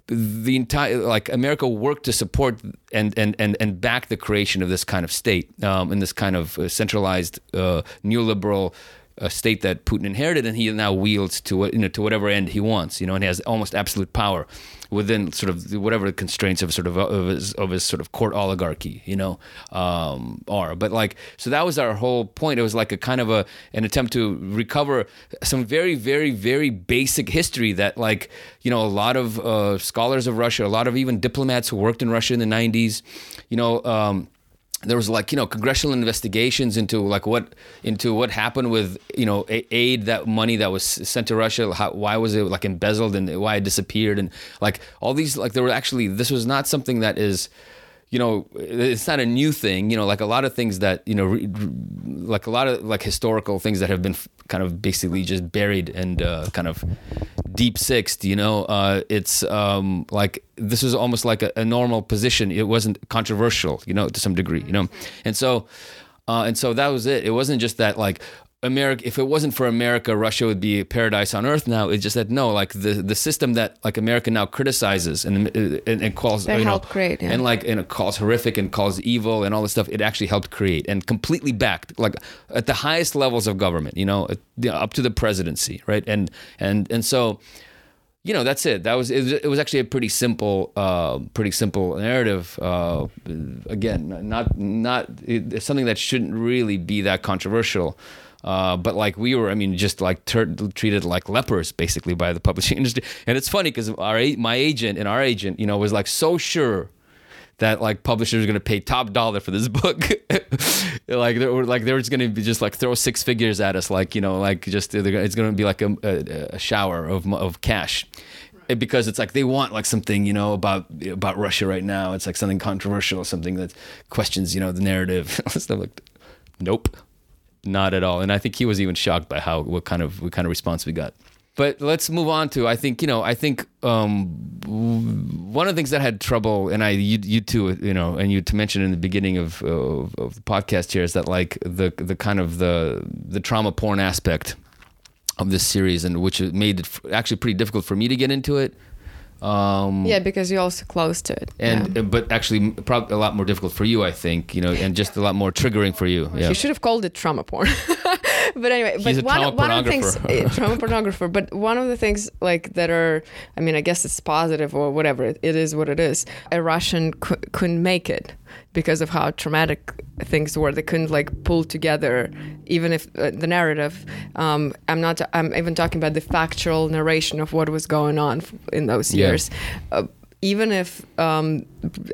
The entire like America worked to support and and and and back the creation of this kind of state um, and this kind of uh, centralized uh, neoliberal uh, state that Putin inherited, and he now wields to you know to whatever end he wants, you know, and he has almost absolute power within sort of whatever the constraints of sort of of his, of his sort of court oligarchy, you know, um, are. But like, so that was our whole point. It was like a kind of a an attempt to recover some very, very, very basic history that like, you know, a lot of uh, scholars of Russia, a lot of even diplomats who worked in Russia in the nineties, you know, um, there was like, you know, congressional investigations into like what into what happened with, you know, aid, that money that was sent to Russia. How, why was it like embezzled and why it disappeared? And like all these, like there were actually, this was not something that is, you know, it's not a new thing, you know, like a lot of things that, you know, re, like a lot of like historical things that have been f- kind of basically just buried and uh, kind of deep sixed, you know, uh, it's um, like this is almost like a, a normal position. It wasn't controversial, you know, to some degree, you know. And so uh, and so that was it. It wasn't just that like America, if it wasn't for America, Russia would be a paradise on earth now. It's just that no, like the, the system that like America now criticizes and and, and calls that you know, create, yeah. and like and it calls horrific and calls evil and all this stuff. It actually helped create and completely backed like at the highest levels of government, you know, up to the presidency, right? And and and so, you know, that's it. That was it. It was actually a pretty simple, uh, pretty simple narrative. Uh, again, not not it's something that shouldn't really be that controversial. Uh, but like we were, I mean, just like ter- treated like lepers basically by the publishing industry. And it's funny because our my agent and our agent, you know, was like so sure that like publishers are going to pay top dollar for this book. Like they were like they were just going to be just like throw six figures at us, like, you know, like just it's going to be like a, a, a shower of of cash. Because it's like they want like something, you know, about about Russia right now. It's like something controversial, something that questions, you know, the narrative. So I'm like, nope. Not at all. And I think he was even shocked by how what kind of what kind of response we got. But let's move on to, I think, you know, I think um, one of the things that had trouble, and I you, you too, you know, and you to mention in the beginning of, of of the podcast here is that like the the kind of the the trauma porn aspect of this series, and which made it actually pretty difficult for me to get into it. Um, yeah, because you're also close to it, and yeah. But actually, probably a lot more difficult for you, I think. You know, and just a lot more triggering for you. Yeah. You should have called it trauma porn. But anyway, He's but one, one of the things, trauma pornographer. But one of the things like that are, I mean, I guess it's positive or whatever. It, it is what it is. A Russian cu- couldn't make it because of how traumatic things were. They couldn't like pull together, even if uh, the narrative. Um, I'm not. I'm even talking about the factual narration of what was going on in those years. Yeah. Uh, even if um,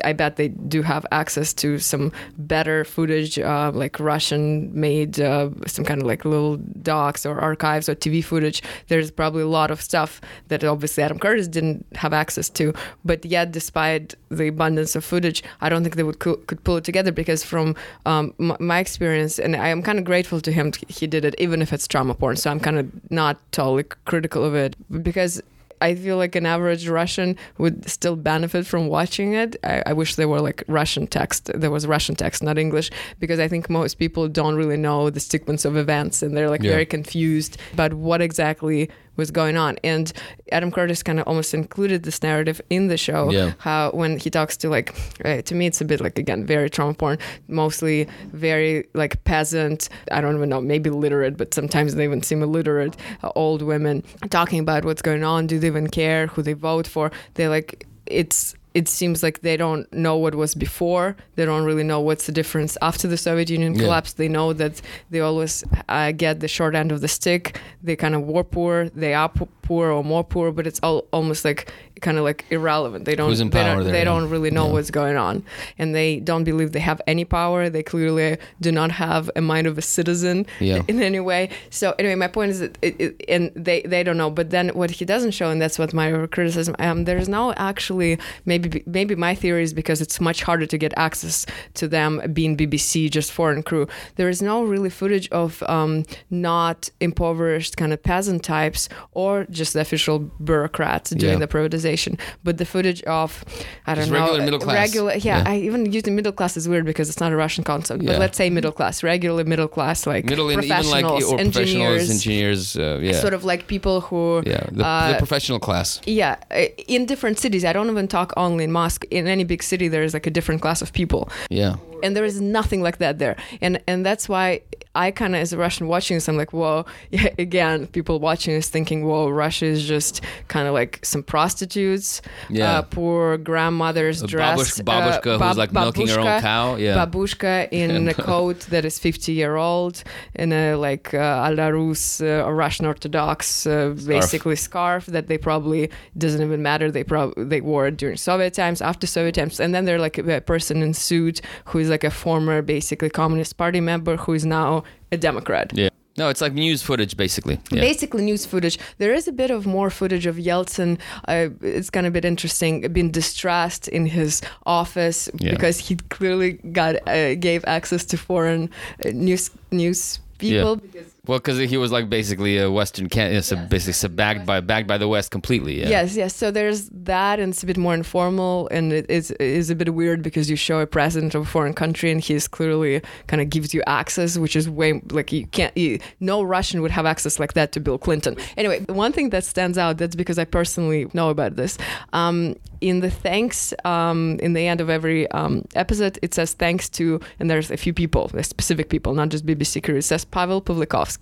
I bet they do have access to some better footage, uh, like Russian-made, uh, some kind of like little docs or archives or T V footage, there's probably a lot of stuff that obviously Adam Curtis didn't have access to. But yet, despite the abundance of footage, I don't think they would co- could pull it together because from um, m- my experience, and I am kind of grateful to him, he did it, even if it's trauma porn. So I'm kind of not totally critical of it because I feel like an average Russian would still benefit from watching it. I, I wish there were like Russian text. There was Russian text, not English, because I think most people don't really know the sequence of events and they're like yeah. very confused about what exactly was going on. And Adam Curtis kind of almost included this narrative in the show. Yeah. How when he talks to like, uh, to me it's a bit like, again, very trauma porn, mostly very like peasant, I don't even know, maybe literate, but sometimes they even seem illiterate, uh, old women talking about what's going on, do they even care who they vote for. They're like, it's it seems like they don't know what was before. They don't really know what's the difference after the Soviet Union collapsed. Yeah. They know that they always uh, get the short end of the stick. They kind of were poor. They are poor or more poor, but it's all almost like kind of like irrelevant. They don't. Who's in power? They don't, they don't really know yeah. what's going on, and they don't believe they have any power. They clearly do not have a mind of a citizen yeah. in any way. So anyway, my point is that it, it, and they they don't know. But then what he doesn't show, and that's what my criticism. Um, there is no actually maybe. Maybe, maybe my theory is because it's much harder to get access to them being B B C, just foreign crew. There is no really footage of um, not impoverished kind of peasant types or just the official bureaucrats doing yeah. the privatization. But the footage of, I don't just know. Regular middle class. Regular, yeah, yeah, I even use the middle class is weird because it's not a Russian concept. But yeah. let's say middle class, regular middle class, like middle and professionals, even like, engineers, engineers uh, yeah. sort of like people who... Yeah, the, uh, the professional class. Yeah, in different cities. I don't even talk on only in Moscow. In any big city, there is like a different class of people. Yeah. And there is nothing like that there. And and that's why I kind of, as a Russian watching this, I'm like, whoa. Yeah, again, people watching this thinking, whoa, Russia is just kind of like some prostitutes, yeah. uh, poor grandmothers dressed. Babushka, uh, bab- who's like babushka, milking her own cow. Yeah. Babushka in a coat that is fifty-year-old, in a like uh, a la Rus, uh, a Russian Orthodox, uh, basically scarf. scarf that they probably, doesn't even matter, they, prob- they wore it during Soviet times, after Soviet times. And then they're like a, a person in suit who is like a former basically Communist Party member who is now a Democrat. Yeah. No, it's like news footage, basically. Yeah. Basically news footage. There is a bit of more footage of Yeltsin. Uh, it's kind of a bit interesting, being distressed in his office yeah. because he clearly got uh, gave access to foreign news news people. Yeah. Because well, because he was like basically a Western, can- yes. basically so bagged by bagged by the West completely. Yeah. Yes, yes. So there's that, and it's a bit more informal, and it is is a bit weird because you show a president of a foreign country, and he's clearly kind of gives you access, which is way like you can't. You, no Russian would have access like that to Bill Clinton. Anyway, one thing that stands out, that's because I personally know about this. Um, in the thanks, um, in the end of every um, episode, it says thanks to, and there's a few people, specific people, not just B B C crew. It says Paweł Pawlikowski.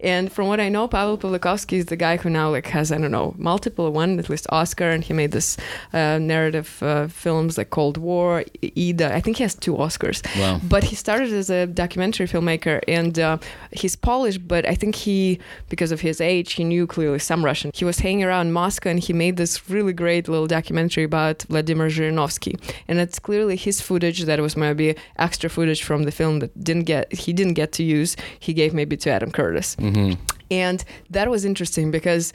And from what I know, Paweł Pawlikowski is the guy who now like has, I don't know, multiple, one at least Oscar, and he made this uh, narrative uh, films like Cold War, Ida. I think he has two Oscars. Wow. But he started as a documentary filmmaker, and uh, he's Polish, but I think he, because of his age, he knew clearly some Russian. He was hanging around Moscow, and he made this really great little documentary about Vladimir Zhirinovsky. And it's clearly his footage that was maybe extra footage from the film that didn't get he didn't get to use. He gave maybe to Adam Curtis. Mm-hmm. And that was interesting because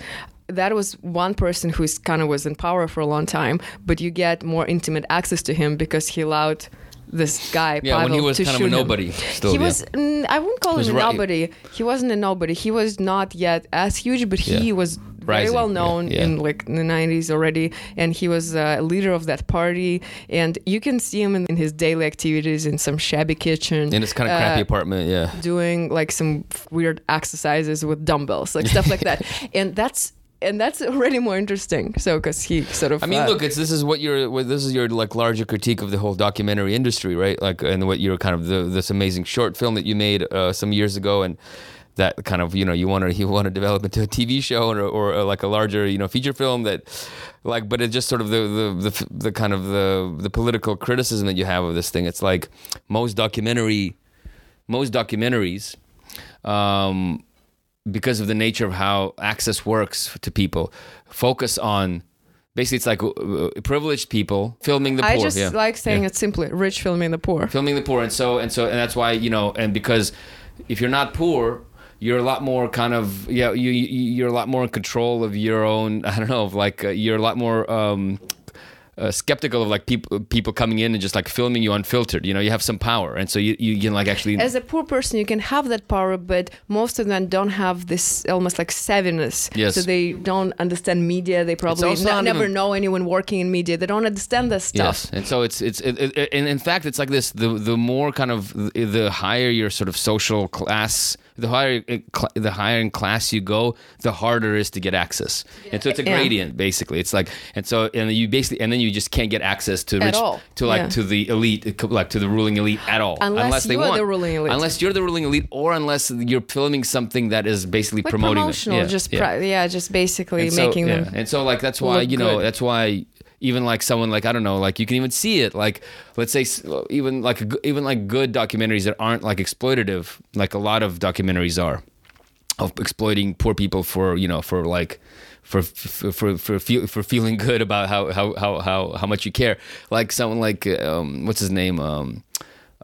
that was one person who's kind of was in power for a long time, but you get more intimate access to him because he allowed this guy, yeah, Paweł, when he was kind of a nobody. Still, he yeah. was, mm, I wouldn't call him a right. nobody. He wasn't a nobody. He was not yet as huge, but he yeah. was very Rising. well known yeah. Yeah. in like the nineties already. And he was a uh, leader of that party. And you can see him in, in his daily activities in some shabby kitchen. In his kind of uh, crappy apartment, yeah. Doing like some weird exercises with dumbbells, like stuff like that. And that's... And that's already more interesting. So, because he sort of. I mean, uh, look, it's this is what your this is your like larger critique of the whole documentary industry, right? Like, and what you're kind of the, this amazing short film that you made uh, some years ago, and that kind of you know you want to you want to develop into a T V show or, or or like a larger you know feature film that, like, but it's just sort of the the the, the kind of the the political criticism that you have of this thing. It's like most documentary, most documentaries. Um, because of the nature of how access works to people, focus on, basically it's like uh, privileged people filming the I poor. I just yeah. like saying yeah. it simply, rich filming the poor. Filming the poor, and so, and so, and that's why, you know, and because if you're not poor, you're a lot more kind of, yeah, you, you're a lot more in control of your own, I don't know, of like, uh, you're a lot more... Um, Uh, skeptical of like people people coming in and just like filming you unfiltered. You know, you have some power, and so you you can like actually as a poor person you can have that power, but most of them don't have this almost like savviness. Yes. So they don't understand media. They probably n- never even... know anyone working in media. They don't understand that stuff. Yes. And so it's it's it, it, it, and in fact it's like this. The the more kind of the higher your sort of social class. The higher the higher in class you go, the harder it is to get access. Yeah. And so it's a gradient, yeah. basically. It's like, and so and you basically and then you just can't get access to rich, to like yeah. to the elite, like to the ruling elite at all, unless, unless they want. The ruling elite. Unless you're the ruling elite, or unless you're filming something that is basically like promoting promotional, them. Yeah, just yeah. Pri- yeah, just basically so, making yeah. them. And so like that's why you know good. that's why. Even like someone like, I don't know, like you can even see it. Like, let's say even like even like good documentaries that aren't like exploitative, like a lot of documentaries are, of exploiting poor people for, you know, for like, for for for for, feel, for feeling good about how, how how how how much you care. Like someone like, um, what's his name? Um,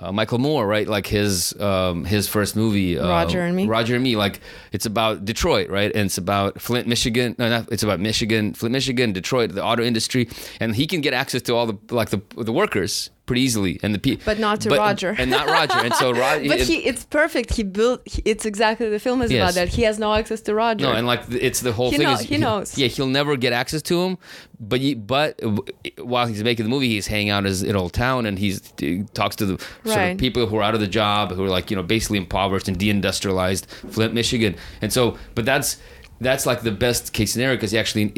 Uh, Michael Moore, right? Like his um, his first movie, uh, Roger and Me. Roger and Me, like it's about Detroit, right? And it's about Flint, Michigan. No, not, it's about Michigan, Flint, Michigan, Detroit, the auto industry, and he can get access to all the like the the workers pretty easily, and the people, but not to but, Roger, and not Roger, and so Roger. but he, it's perfect. He built. He, it's exactly the film is yes. about that. He has no access to Roger. No, and like it's the whole he thing. Know, is, he knows. Yeah, he'll never get access to him. But he, but while he's making the movie, he's hanging out in Old Town, and he's he talks to the right. sort of people who are out of the job, who are like you know basically impoverished and deindustrialized, Flint, Michigan, and so. But that's that's like the best case scenario because he actually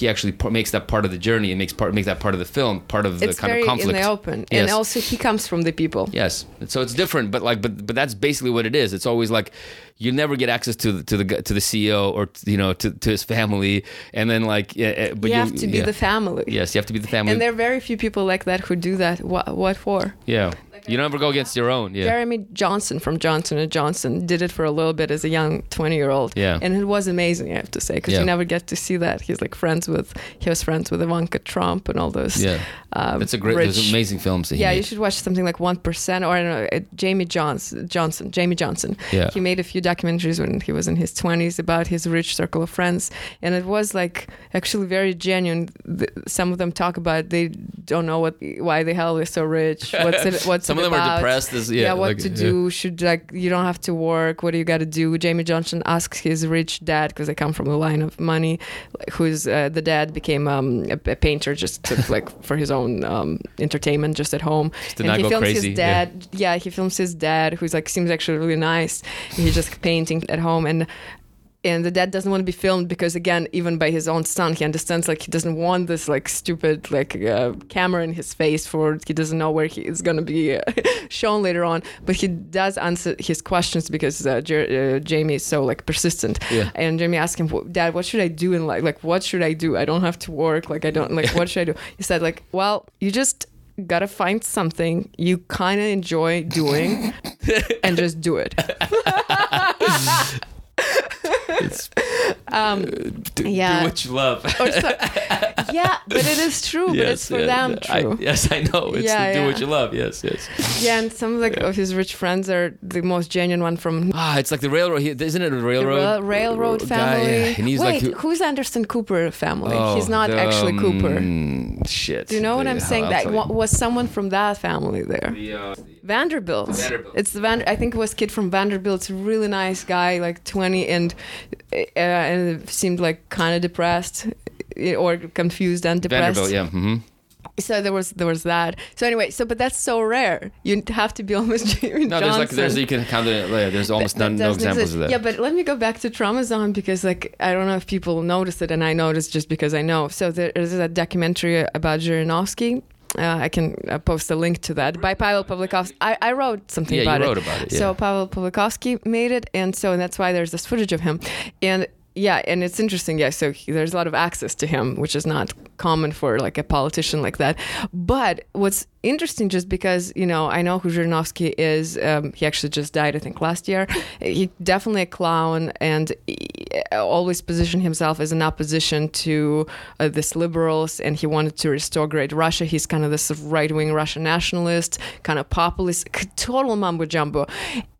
he actually makes that part of the journey and makes part make that part of the film, part of the it's kind of conflict. It's very in the open, yes. and also he comes from the people. Yes, so it's different, but like but but that's basically what it is. It's always like. You never get access to the, to the to the C E O or you know to, to his family, and then like yeah, but you have to be yeah. the family. Yes, you have to be the family. And there are very few people like that who do that. What, what for? Yeah. Like You don't ever go against your own. Yeah. Jeremy Johnson from Johnson and Johnson did it for a little bit as a young twenty-year-old. Yeah. And it was amazing, I have to say, because yeah. you never get to see that. He's like friends with, he was friends with Ivanka Trump and all those. Yeah. Um, it's a great, rich, there's amazing films that he yeah, made. You should watch something like one percent or I don't know, uh, Jamie Johnson, Johnson, Jamie Johnson. Yeah. He made a few documentaries when he was in his twenties about his rich circle of friends. And it was like actually very genuine. The, some of them talk about they don't know what, why the hell they're so rich. What's it, what's Some of them about, are depressed. As, yeah, yeah, what like, to do? Yeah. Should like you don't have to work. What do you got to do? Jamie Johnson asks his rich dad because they come from a line of money. Who's uh, the dad became um, a, a painter just to, like for his own um, entertainment, just at home. Just and he films crazy. His dad. Yeah. yeah, he films his dad, who's like seems actually really nice. He's just painting at home and. And the dad doesn't want to be filmed because, again, even by his own son, he understands like he doesn't want this like stupid like uh, camera in his face for he doesn't know where he is going to be uh, shown later on. But he does answer his questions because uh, Jer- uh, Jamie is so like persistent. Yeah. And Jamie asked him, "Dad, what should I do in life? Like, what should I do? I don't have to work. Like, I don't like. What should I do?" He said, "Like, well, you just." Gotta find something you kind of enjoy doing and just do it." It's, um, do, yeah. do what you love. Or so, yeah, but it is true. Yes, but it's for yeah, them yeah. true. I, yes, I know. It's yeah, the yeah. do what you love. Yes, yes. Yeah, and some like, yeah. of his rich friends are the most genuine one from. Ah, it's like the railroad. Isn't it a railroad? The rail, railroad family. Guy, yeah. and he's Wait, like, who's Anderson Cooper family? Oh, he's not the, actually Cooper. Um, shit. Do you know what yeah, I'm saying? That what, was someone from that family there. The, uh, Vanderbilt. Vanderbilt. It's the Van. I think it was kid from Vanderbilt. It's a really nice guy, like twenty and. Uh, and seemed like kind of depressed or confused and depressed. Vanderbilt, yeah. Mm-hmm. So there was there was that. So anyway, so but that's so rare. You have to be almost Jamie no, Johnson. No, there's like there's you can count it. Yeah, there's almost that, none, that no examples exist. Of that. Yeah, but let me go back to Trauma Zone because like I don't know if people notice it, and I noticed just because I know. So there is a documentary about Zhirinovsky. Uh, I can uh, post a link to that by Paweł Pawlikowski. I, I wrote something yeah, about, you it. Wrote about it. Yeah. So Paweł Pawlikowski made it, and so and that's why there's this footage of him. And yeah, and it's interesting. Yeah, so he, there's a lot of access to him, which is not common for like a politician like that. But what's interesting, just because you know, I know who Zhirinovsky is. Um, he actually just died, I think, last year. He definitely a clown, and always positioned himself as an opposition to uh, this liberals, and he wanted to restore great Russia. He's kind of this right-wing Russian nationalist, kind of populist, total mumbo jumbo,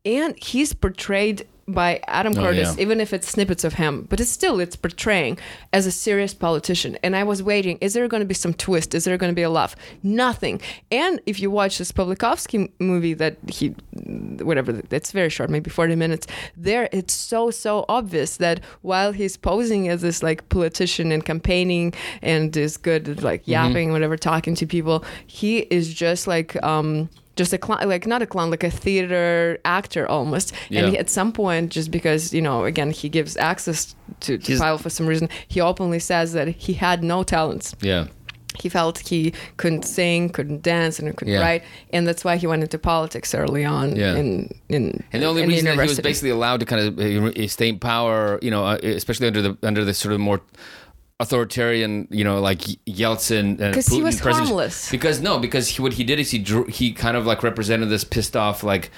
and he's portrayed by Adam Curtis, oh, yeah. even if it's snippets of him, but it's still it's portraying as a serious politician. And I was waiting, is there going to be some twist? Is there going to be a laugh? Nothing. And if you watch this Pawlikowski movie that he, whatever, it's very short, maybe forty minutes. There, it's so so obvious that while he's posing as this like politician and campaigning and is good at like yapping, mm-hmm. whatever, talking to people, he is just like. Um, Just a clown, like not a clown, like a theater actor almost. Yeah. And he, at some point, just because, you know, again, he gives access to, to Paweł for some reason, he openly says that he had no talents. Yeah. He felt he couldn't sing, couldn't dance, and couldn't yeah. write, and that's why he went into politics early on. Yeah. In, in and the only in reason that he was basically allowed to kind of stay in power, you know, especially under the under the sort of more authoritarian, you know, like Yeltsin and Putin. He was harmless. Because no, because he, what he did is he drew, he kind of like represented this pissed off, like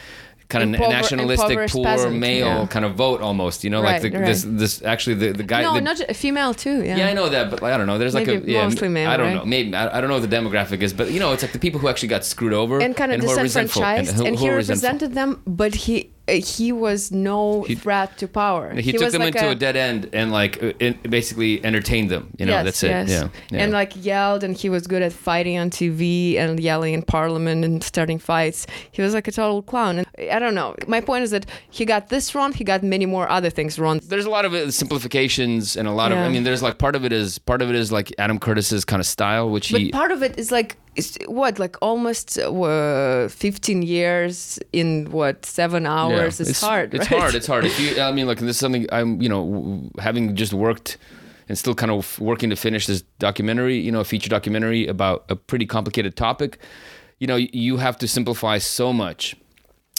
kind of Impover- nationalistic, poor peasant, male yeah. kind of vote almost, you know, right, like the, right. this this actually the, the guy. No, the, not just, female too. Yeah. yeah, I know that, but like, I don't know. There's maybe like a yeah, mostly male. I don't right? know. Maybe I, I don't know what the demographic is, but you know, it's like the people who actually got screwed over and kind of and disenfranchised, and, who, and he represented resentful. them, but he. He was no he, threat to power. He, he took them like into a, a dead end and like in, basically entertained them. You know, yes, that's it. Yes. Yeah, yeah. And like yelled, and he was good at fighting on T V and yelling in parliament and starting fights. He was like a total clown. And I don't know. My point is that he got this wrong. He got many more other things wrong. There's a lot of simplifications and a lot yeah. of. I mean, there's like part of it is part of it is like Adam Curtis's kind of style, which but he. But part of it is like. It's what like almost uh, fifteen years in what seven hours yeah. it's, it's hard it's right? hard it's hard if you I mean like this is something I'm you know having just worked and still kind of working to finish this documentary, you know, a feature documentary about a pretty complicated topic. You know, you have to simplify so much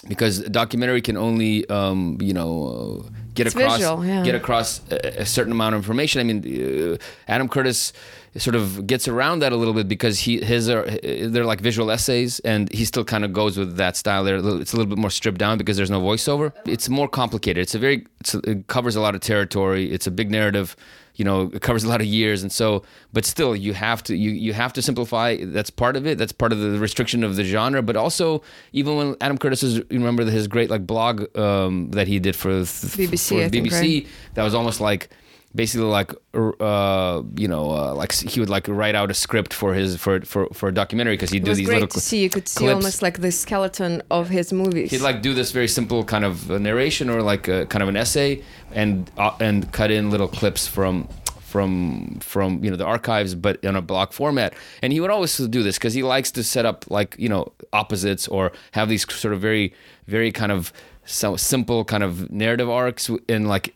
because a documentary can only um, you know uh, get it's across visual, yeah. get across a, a certain amount of information. I mean uh, Adam Curtis sort of gets around that a little bit because he his are they're like visual essays, and he still kind of goes with that style. They're, it's a little bit more stripped down because there's no voiceover. It's more complicated. It's a very it's, it covers a lot of territory. It's a big narrative. You know, it covers a lot of years, and so, but still, you have to you, you have to simplify. That's part of it. That's part of the restriction of the genre. But also, even when Adam Curtis is, you remember his great like blog um, that he did for B B C, for B B C think, right? That was almost like basically like uh, you know uh, like he would like write out a script for his for for, for a documentary because he'd do these little. It was great to see. You could see clips. Almost like the skeleton of his movies. He'd like do this very simple kind of narration or like a, kind of an essay. And uh, and cut in little clips from from from you know the archives, but in a block format. And he would always do this because he likes to set up like you know opposites or have these sort of very very kind of so simple kind of narrative arcs in like.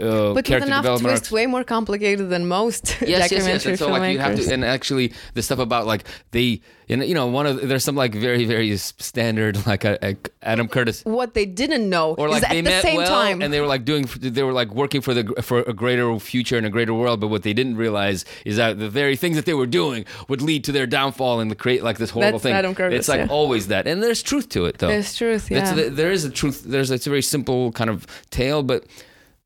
Uh, but with enough twist, way more complicated than most yes, documentary yes, yes. And so, like, you have to, and actually, the stuff about like they, and you know, one of there's some like very, very standard like a, a Adam Curtis. What they didn't know, or like is they at met the same well, time, and they were like doing, they were like working for the for a greater future and a greater world. But what they didn't realize is that the very things that they were doing would lead to their downfall and the create like this horrible That's thing. Adam Curtis, it's like yeah. always that, and there's truth to it though. There's truth, yeah. It's, there is a truth. There's it's a very simple kind of tale, but.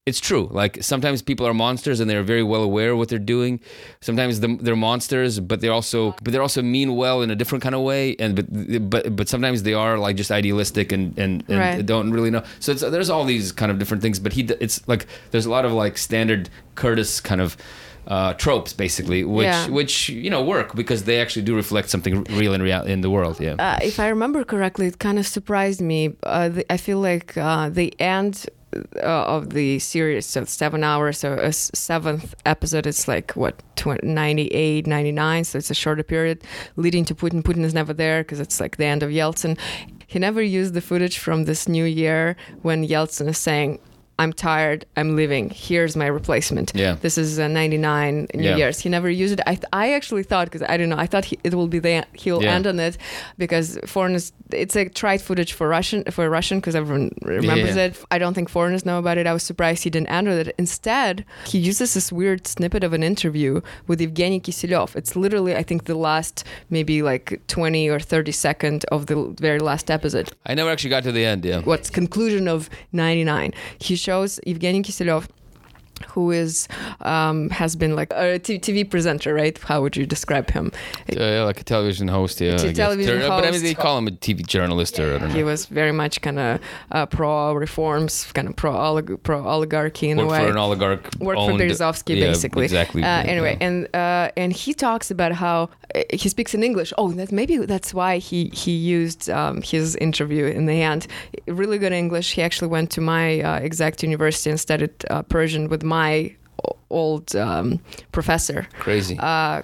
It's true. Like sometimes people are monsters and they're very well aware of what they're doing. Sometimes the, they're monsters, but they're also but they're also mean well in a different kind of way. And but but but sometimes they are like just idealistic and and, and right. don't really know. So it's, there's all these kind of different things. But he it's like there's a lot of like standard Curtis kind of. Uh, tropes, basically, which yeah. which you know work because they actually do reflect something real in real in the world. Yeah. Uh, if I remember correctly, it kind of surprised me. Uh, the, I feel like uh, the end uh, of the series, so seven hours, so a seventh episode, it's like what ninety-eight, ninety-nine, so it's a shorter period leading to Putin. Putin is never there because it's like the end of Yeltsin. He never used the footage from this new year when Yeltsin is saying. I'm tired, I'm leaving, here's my replacement. Yeah. This is uh, ninety-nine New yeah. Year's. He never used it. I th- I actually thought, because I don't know, I thought he, it will be the he'll yeah. end on it because foreigners, it's like tried footage for Russian, for Russian because everyone remembers yeah. it. I don't think foreigners know about it. I was surprised he didn't end on it. Instead, he uses this weird snippet of an interview with Evgeny Kiselyov. It's literally, I think, the last maybe like twenty or thirty second of the very last episode. I never actually got to the end, yeah. What's conclusion of ninety-nine? He shows Evgeny Kiselyov, who is um, has been like a T V presenter, right? How would you describe him? Uh, yeah, like a television host, yeah. T- television Ter- host. But I mean, they call him a T V journalist, yeah. or I don't know. He was very much kind of uh, pro reforms, kind of pro olig- pro oligarchy in Worked a way. Worked for an oligarch. Worked owned, for Berezovsky, yeah, basically. Exactly. Uh, anyway, yeah. and uh, and he talks about how uh, he speaks in English. Oh, that maybe that's why he he used um, his interview in the end. Really good English. He actually went to my uh, exact university and studied uh, Persian with my. My old um, professor. Crazy. Uh,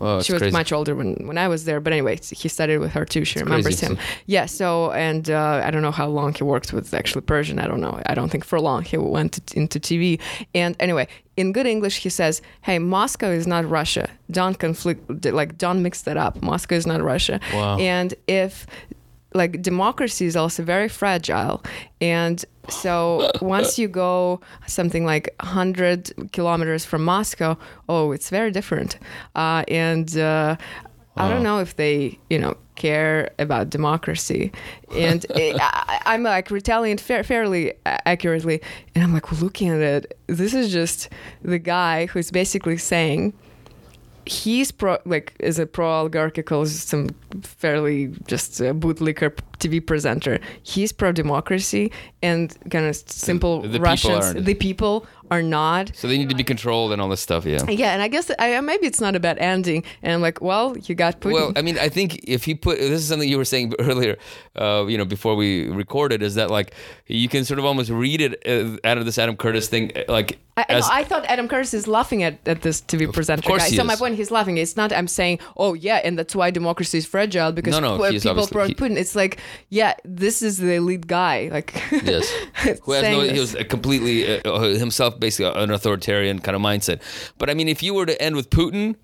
oh, she was crazy. Much older when, when I was there. But anyway, he studied with her too. She it's remembers crazy. Him. Yeah. So, and uh, I don't know how long he worked with actually Persian. I don't know. I don't think for long he went to, into T V. And anyway, in good English, he says, hey, Moscow is not Russia. Don't conflict, like, don't mix that up. Moscow is not Russia. Wow. And if, like, democracy is also very fragile. And so once you go something like one hundred kilometers from Moscow, oh, it's very different. Uh, and uh, wow. I don't know if they, you know, care about democracy. And it, I, I'm like retaliating fa- fairly accurately. And I'm like, looking at it, this is just the guy who's basically saying... He's pro, like, is a pro-oligarchical, some fairly just uh, bootlicker T V presenter. He's pro-democracy and kind of simple the, the Russians. People the people are not. So they need to be controlled and all this stuff, yeah. Yeah, and I guess I, maybe it's not a bad ending. And I'm like, well, you got Putin. Well, I mean, I think if he put, this is something you were saying earlier, uh, you know, before we recorded, is that like you can sort of almost read it out of this Adam Curtis thing, like. I, as, no, I thought Adam Curtis is laughing at, at this T V presenter. Of course guy. He so is. My point, he's laughing. It's not I'm saying, oh yeah, and that's why democracy is fragile because no, no, p- people pro Putin. It's like, yeah, this is the elite guy, like. Yes. Who has no, he was completely uh, himself, basically an authoritarian kind of mindset. But I mean, if you were to end with Putin.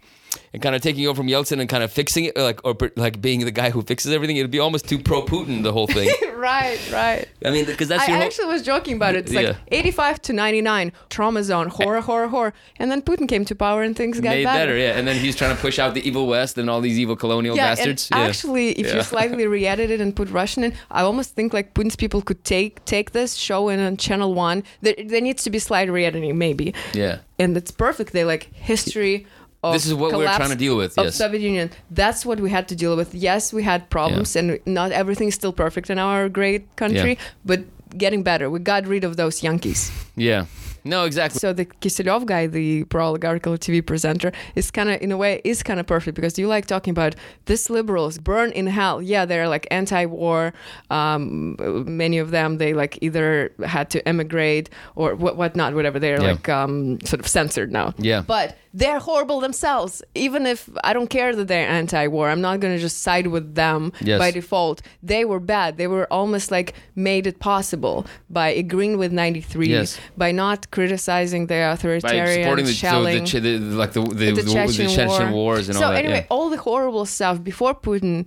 and kind of taking over from Yeltsin and kind of fixing it, like or like being the guy who fixes everything, it'd be almost too pro-Putin, the whole thing. Right, right. I mean, because that's I your actually whole... was joking about it. It's yeah. like eighty-five to ninety-nine, trauma zone, horror, horror, horror. And then Putin came to power and things got Made better. better, yeah. And then he's trying to push out the evil West and all these evil colonial yeah, bastards. And yeah. Actually, if yeah. you slightly re-edit it and put Russian in, I almost think like Putin's people could take take this, show in on Channel One. There, there needs to be slight re-editing, maybe. Yeah. And it's perfect. They like history of this is what we're trying to deal with. Yes. Of Soviet Union. That's what we had to deal with. Yes, we had problems, yeah. and not everything's still perfect in our great country, yeah. but getting better. We got rid of those Yankees. Yeah. No, exactly. So the Kiselyov guy, the pro-oligarchical T V presenter, is kind of, in a way, is kind of perfect because you like talking about these liberals burn in hell. Yeah, they're like anti-war. Um, many of them, they like either had to emigrate or what whatnot, whatever. They're yeah. like um, sort of censored now. Yeah. But they're horrible themselves. Even if I don't care that they're anti-war, I'm not going to just side with them yes. by default. They were bad. They were almost like made it possible by agreeing with ninety-three, yes. by not criticizing the authoritarian, right, supporting the, so the, the like the the, the, the, Chechen, the Chechen War. wars and so all that. So anyway, yeah. all the horrible stuff before Putin,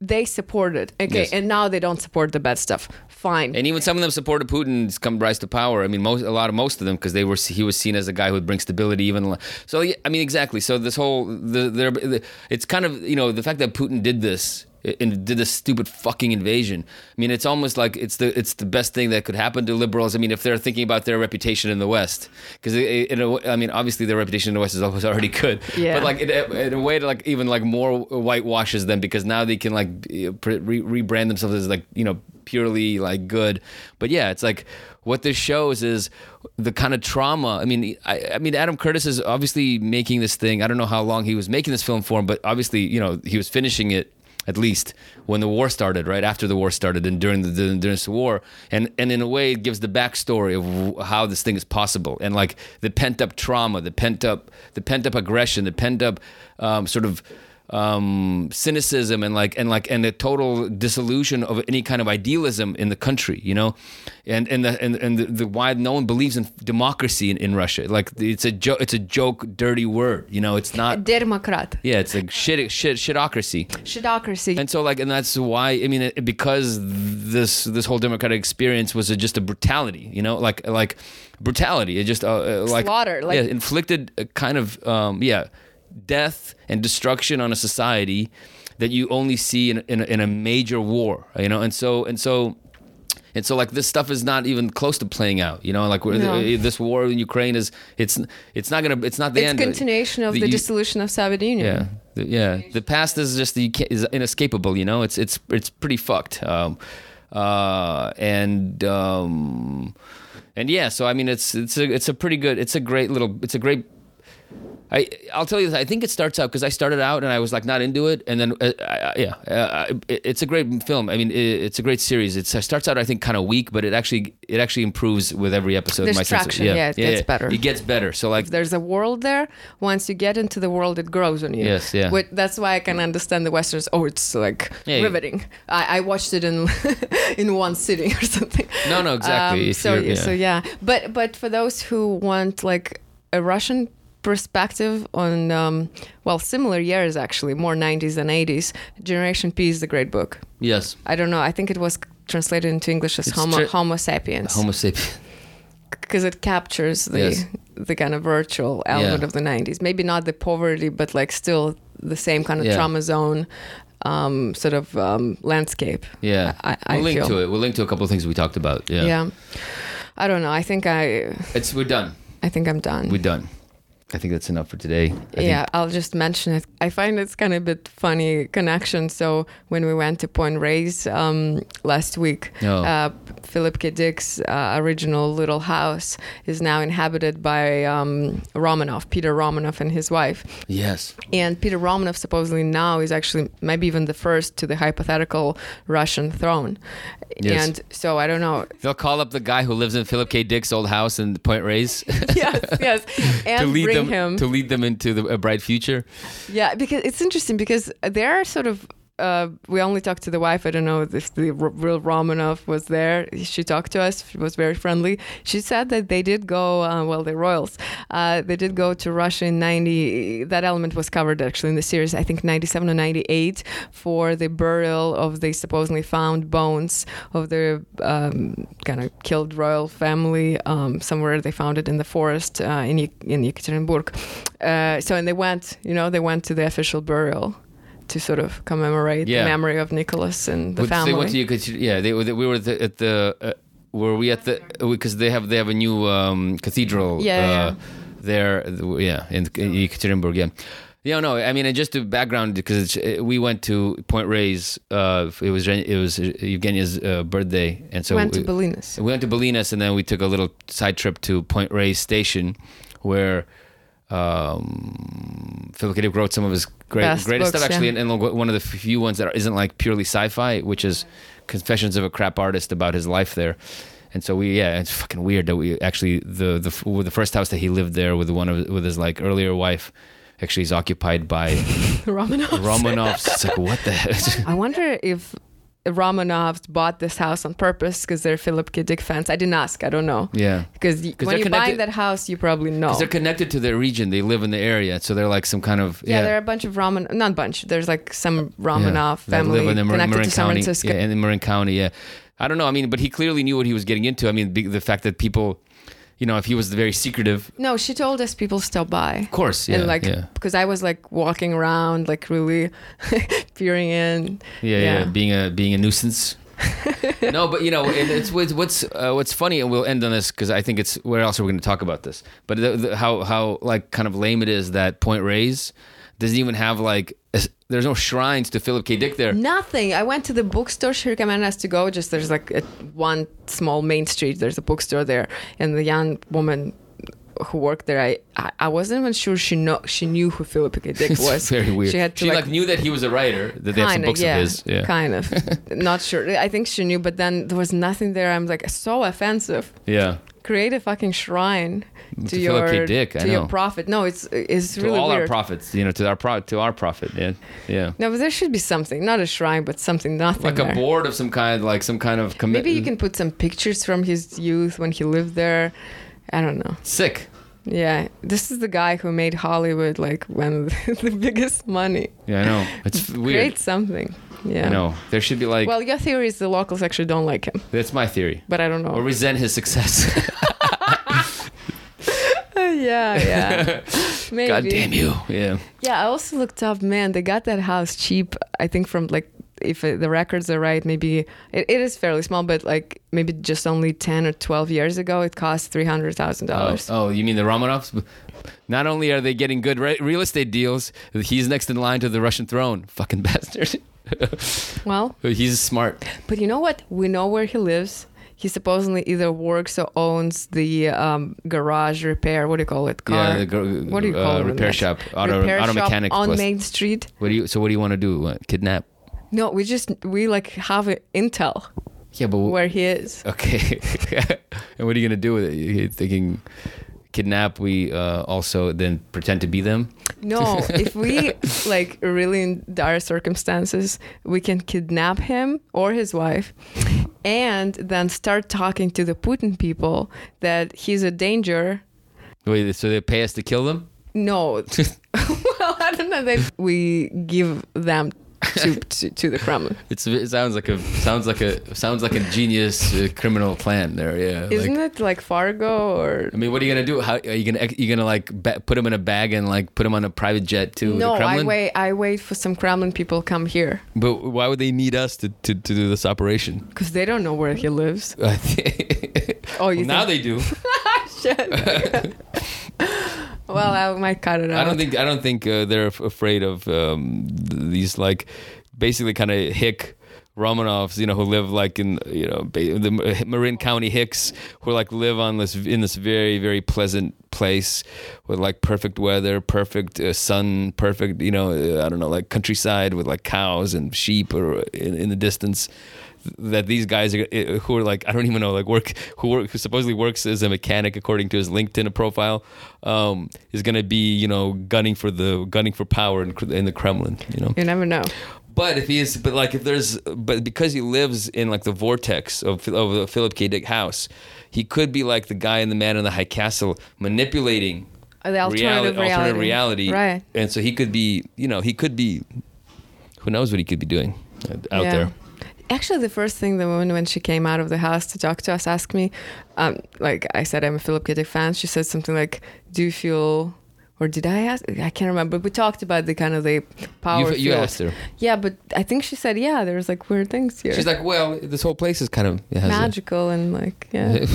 they supported. Okay, yes. And now they don't support the bad stuff. Fine. And even some of them supported Putin's come rise to power. I mean, most a lot of most of them because they were he was seen as a guy who would bring stability. Even so, I mean, exactly. So this whole the, the, the it's kind of you know the fact that Putin did this. And did this stupid fucking invasion. I mean, it's almost like it's the it's the best thing that could happen to liberals. I mean, if they're thinking about their reputation in the West, because I mean, obviously their reputation in the West is always already good. Yeah. But like in, in a way, to like even like more whitewashes them because now they can like re- rebrand themselves as like you know purely like good. But yeah, it's like. What this shows is the kind of trauma. I mean, I, I mean, Adam Curtis is obviously making this thing. I don't know how long he was making this film for, but obviously, you know, he was finishing it at least when the war started, right after the war started, and during the during this war, and and in a way, it gives the backstory of how this thing is possible, and like the pent up trauma, the pent up, the pent up aggression, the pent up um, sort of. Um, cynicism and like and like and the total dissolution of any kind of idealism in the country, you know, and and the and, and the, the why no one believes in democracy in, in Russia. Like it's a joke, it's a joke, dirty word, you know. It's not Dermokrat. Yeah, it's like shit, shit, shitocracy. Shitocracy. And so like, and that's why I mean, it, because this this whole democratic experience was a, just a brutality, you know, like like brutality. It just uh, uh, like slaughter, like yeah, inflicted a kind of um, yeah. death and destruction on a society that you only see in, in, in a major war, you know, and so and so and so like this stuff is not even close to playing out, you know, like we're, no. th- this war in Ukraine is it's it's not gonna it's not the it's end. It's continuation of the, the dissolution of Soviet Union. Yeah, the, yeah. The past is just the is inescapable, you know. It's it's it's pretty fucked, um, uh, and. Um, and yeah, so I mean, it's it's a it's a pretty good, it's a great little, it's a great. I, I'll tell you this, I think it starts out, because I started out and I was like not into it, and then, uh, I, yeah, uh, it, it's a great film. I mean, it, it's a great series. It's, it starts out, I think, kind of weak, but it actually it actually improves with every episode. There's my traction, yeah, yeah, it yeah, gets yeah. better. It gets better, so like... If there's a world there, once you get into the world, it grows on you. Yes, yeah. Which, that's why I can understand the Westerns, oh, it's like yeah, riveting. Yeah. I, I watched it in in one sitting or something. No, no, exactly. Um, so, yeah. so, yeah. But, but for those who want, like, a Russian... perspective on um well similar years, actually more nineties than eighties, Generation P is the great book. Yes. I don't know, I think it was translated into English as homo, tra- homo sapiens homo sapiens because it captures the yes. the kind of virtual element yeah. of the nineties, maybe not the poverty but like still the same kind of yeah. trauma zone um sort of um landscape. Yeah, I, I we'll I link feel. to it we'll link to a couple of things we talked about. Yeah, yeah. I don't know, I think I it's we're done I think I'm done we're done I think that's enough for today. I yeah, think. I'll just mention it. I find it's kind of a bit funny connection. So when we went to Point Reyes um, last week, oh. uh, Philip K. Dick's uh, original little house is now inhabited by um, Romanov, Peter Romanov and his wife. Yes. And Peter Romanov supposedly now is actually maybe even the first to the hypothetical Russian throne. Yes. And so I don't know. They'll call up the guy who lives in Philip K. Dick's old house in Point Reyes. Yes, yes. And to lead bring them him. to lead them into the, a bright future. Yeah, because it's interesting because they're sort of Uh, we only talked to the wife. I don't know if the real Romanov was there. She talked to us. She was very friendly. She said that they did go, uh, well, the royals, uh, they did go to Russia in ninety. That element was covered actually in the series, I think ninety-seven or ninety-eight, for the burial of the supposedly found bones of the um, kind of killed royal family. Um, somewhere they found it in the forest uh, in, Ye- in Yekaterinburg. Uh, so, and they went, you know, they went to the official burial to sort of commemorate yeah. the memory of Nicholas and the Would family. They went to Yekater- yeah, they, they, we were at the, at the uh, were we at the, because they have they have a new um, cathedral yeah, uh, yeah. there, yeah, in, in Yekaterinburg, yeah. Yeah, no, I mean, and just to background, because it, we went to Point Reyes, uh, it was it was Evgenia's uh, birthday, and so went we went to Bolinas. We went to Bolinas, and then we took a little side trip to Point Reyes Station, where um, Philip K. Dick wrote some of his great, greatest books, stuff, actually, yeah. and, and one of the few ones that isn't like purely sci-fi, which is Confessions of a Crap Artist about his life there. And so we, yeah, it's fucking weird that we actually, the the, the first house that he lived there with one of with his like earlier wife, actually is occupied by Romanovs. Romanovs. It's like, what the heck? I wonder if Romanovs bought this house on purpose because they're Philip K. Dick fans. I didn't ask. I don't know. Yeah. Because when you're buying that house, you probably know. Because they're connected to their region. They live in the area. So they're like some kind of... Yeah, yeah. There are a bunch of Romanov... Not a bunch. There's like some Romanov yeah. family live in the Mar- connected Marin to San Francisco. Yeah, in Marin County, yeah. I don't know. I mean, but he clearly knew what he was getting into. I mean, the fact that people... You know, if he was very secretive. No, she told us people stop by. Of course, yeah. And like, yeah. Because I was like walking around, like really peering in. Yeah, yeah, yeah, being a being a nuisance. No, but you know, it, it's, it's what's uh, what's funny, and we'll end on this because I think it's where else are we going to talk about this? But the, the, how how like kind of lame it is that Point Reyes doesn't even have like. A, There's no shrines to Philip K. Dick there. Nothing. I went to the bookstore she recommended us to go. Just there's like a, one small main street. There's a bookstore there, and the young woman who worked there, I I, I wasn't even sure she know she knew who Philip K. Dick was. It's very weird. She had to she like, like knew that he was a writer. That they had some books yeah, of his. Yeah. Kind of. Not sure. I think she knew, but then there was nothing there. I'm like so offensive. Yeah. Create a fucking shrine to, to your Philip K. Dick, to I know. your prophet. No, it's it's to really all weird. Our prophets, you know, to our pro- to our prophet. Yeah, yeah. No, but there should be something, not a shrine, but something, nothing. Like there. A board of some kind, like some kind of. Commi- Maybe you can put some pictures from his youth when he lived there. I don't know. Sick. Yeah, this is the guy who made Hollywood like one of the biggest money. Yeah, I know. It's weird. Create something. Yeah. I know. There should be like... Well, your theory is the locals actually don't like him. That's my theory. But I don't know. Or resent his success. Yeah, yeah. Maybe. God damn you. Yeah. Yeah, I also looked up, man, they got that house cheap, I think from like, if the records are right, maybe... It, it is fairly small, but like maybe just only ten or twelve years ago, it cost three hundred thousand dollars. Oh, oh, you mean the Romanovs? Not only are they getting good re- real estate deals, he's next in line to the Russian throne. Fucking bastard. Well, he's smart, but you know what, we know where he lives. He supposedly either works or owns the um, garage repair, what do you call it, car, yeah, the gar- what do you call uh, it repair shop, auto, repair auto shop mechanics on plus. Main Street. What do you so what do you want to do, what, kidnap? No, we just we like have intel. Yeah, but where he is. Okay. And what are you gonna do with it? You're thinking kidnap, we uh, also then pretend to be them? No, if we like really in dire circumstances, we can kidnap him or his wife and then start talking to the Putin people that he's a danger. Wait, so they pay us to kill them? No. Well, I don't know. They, we give them to, to, to the Kremlin. It's, it sounds like a sounds like a sounds like a genius uh, criminal plan there. Yeah, isn't like, it like Fargo or? I mean, what are you gonna do? How are you gonna you gonna like ba- put him in a bag and like put him on a private jet to no, the Kremlin? No, I wait. I wait for some Kremlin people come here. But why would they need us to to, to do this operation? Because they don't know where he lives. Oh, you well, now they do. Shit. Well, I might cut it out. I don't think I don't think uh, they're f- afraid of um, th- these like basically kind of hick Romanovs, you know, who live like in you know ba- the Marin County hicks, who like live on this in this very very pleasant place with like perfect weather, perfect uh, sun, perfect you know uh, I don't know like countryside with like cows and sheep or in, in the distance. That these guys are, who are like I don't even know like work who work who supposedly works as a mechanic according to his LinkedIn profile um, is gonna be you know gunning for the gunning for power in, in the Kremlin. You know you never know. But if he is, but like if there's, but because he lives in like the vortex of of the Philip K. Dick house, he could be like the guy in The Man in the High Castle manipulating the alternative reality, reality. Alternative reality, right? And so he could be, you know, he could be, who knows what he could be doing out yeah. there. Actually, the first thing the woman, when she came out of the house to talk to us, asked me, um, like I said, I'm a Philip K. Dick fan. She said something like, "Do you feel?" Or did I ask? I can't remember. We talked about the kind of the power You, you asked her. Yeah, but I think she said, yeah, there's like weird things here. She's like, well, this whole place is kind of... It has magical a, and like, yeah.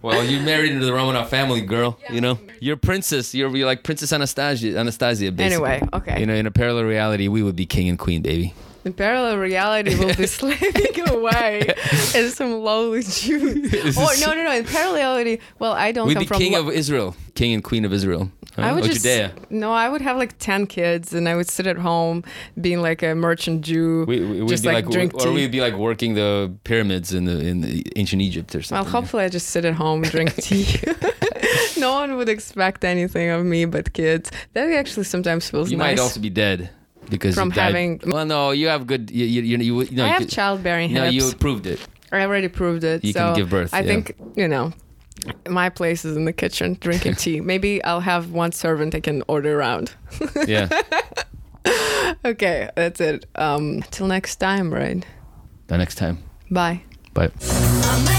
Well, you married into the Romanov family, girl, yeah. you know? You're princess. You're, you're like Princess Anastasia, Anastasia, basically. Anyway, okay. You know, in a parallel reality, we would be king and queen, baby. In parallel reality, we'll be slaving away as some lowly Jews. Or no, no, no. In parallel reality, well, I don't We'd come from... We'd be king lo- of Israel. King and queen of Israel. Huh? I would or just... Judea. No, I would have like ten kids and I would sit at home being like a merchant Jew. We, we, we'd just be like, like drink or, tea. Or we'd be like working the pyramids in the in the ancient Egypt or something. Well, hopefully I just sit at home and drink tea. No one would expect anything of me but kids. That actually sometimes feels you nice. You might also be dead. Because from having well, no, you have good. You you you. you no, I have you, childbearing. No, hips. You proved it. I already proved it. You so can give birth. I yeah. think you know. My place is in the kitchen drinking tea. Maybe I'll have one servant I can order around. Yeah. Okay, that's it. Um, till next time, right? Till next time. Bye. Bye.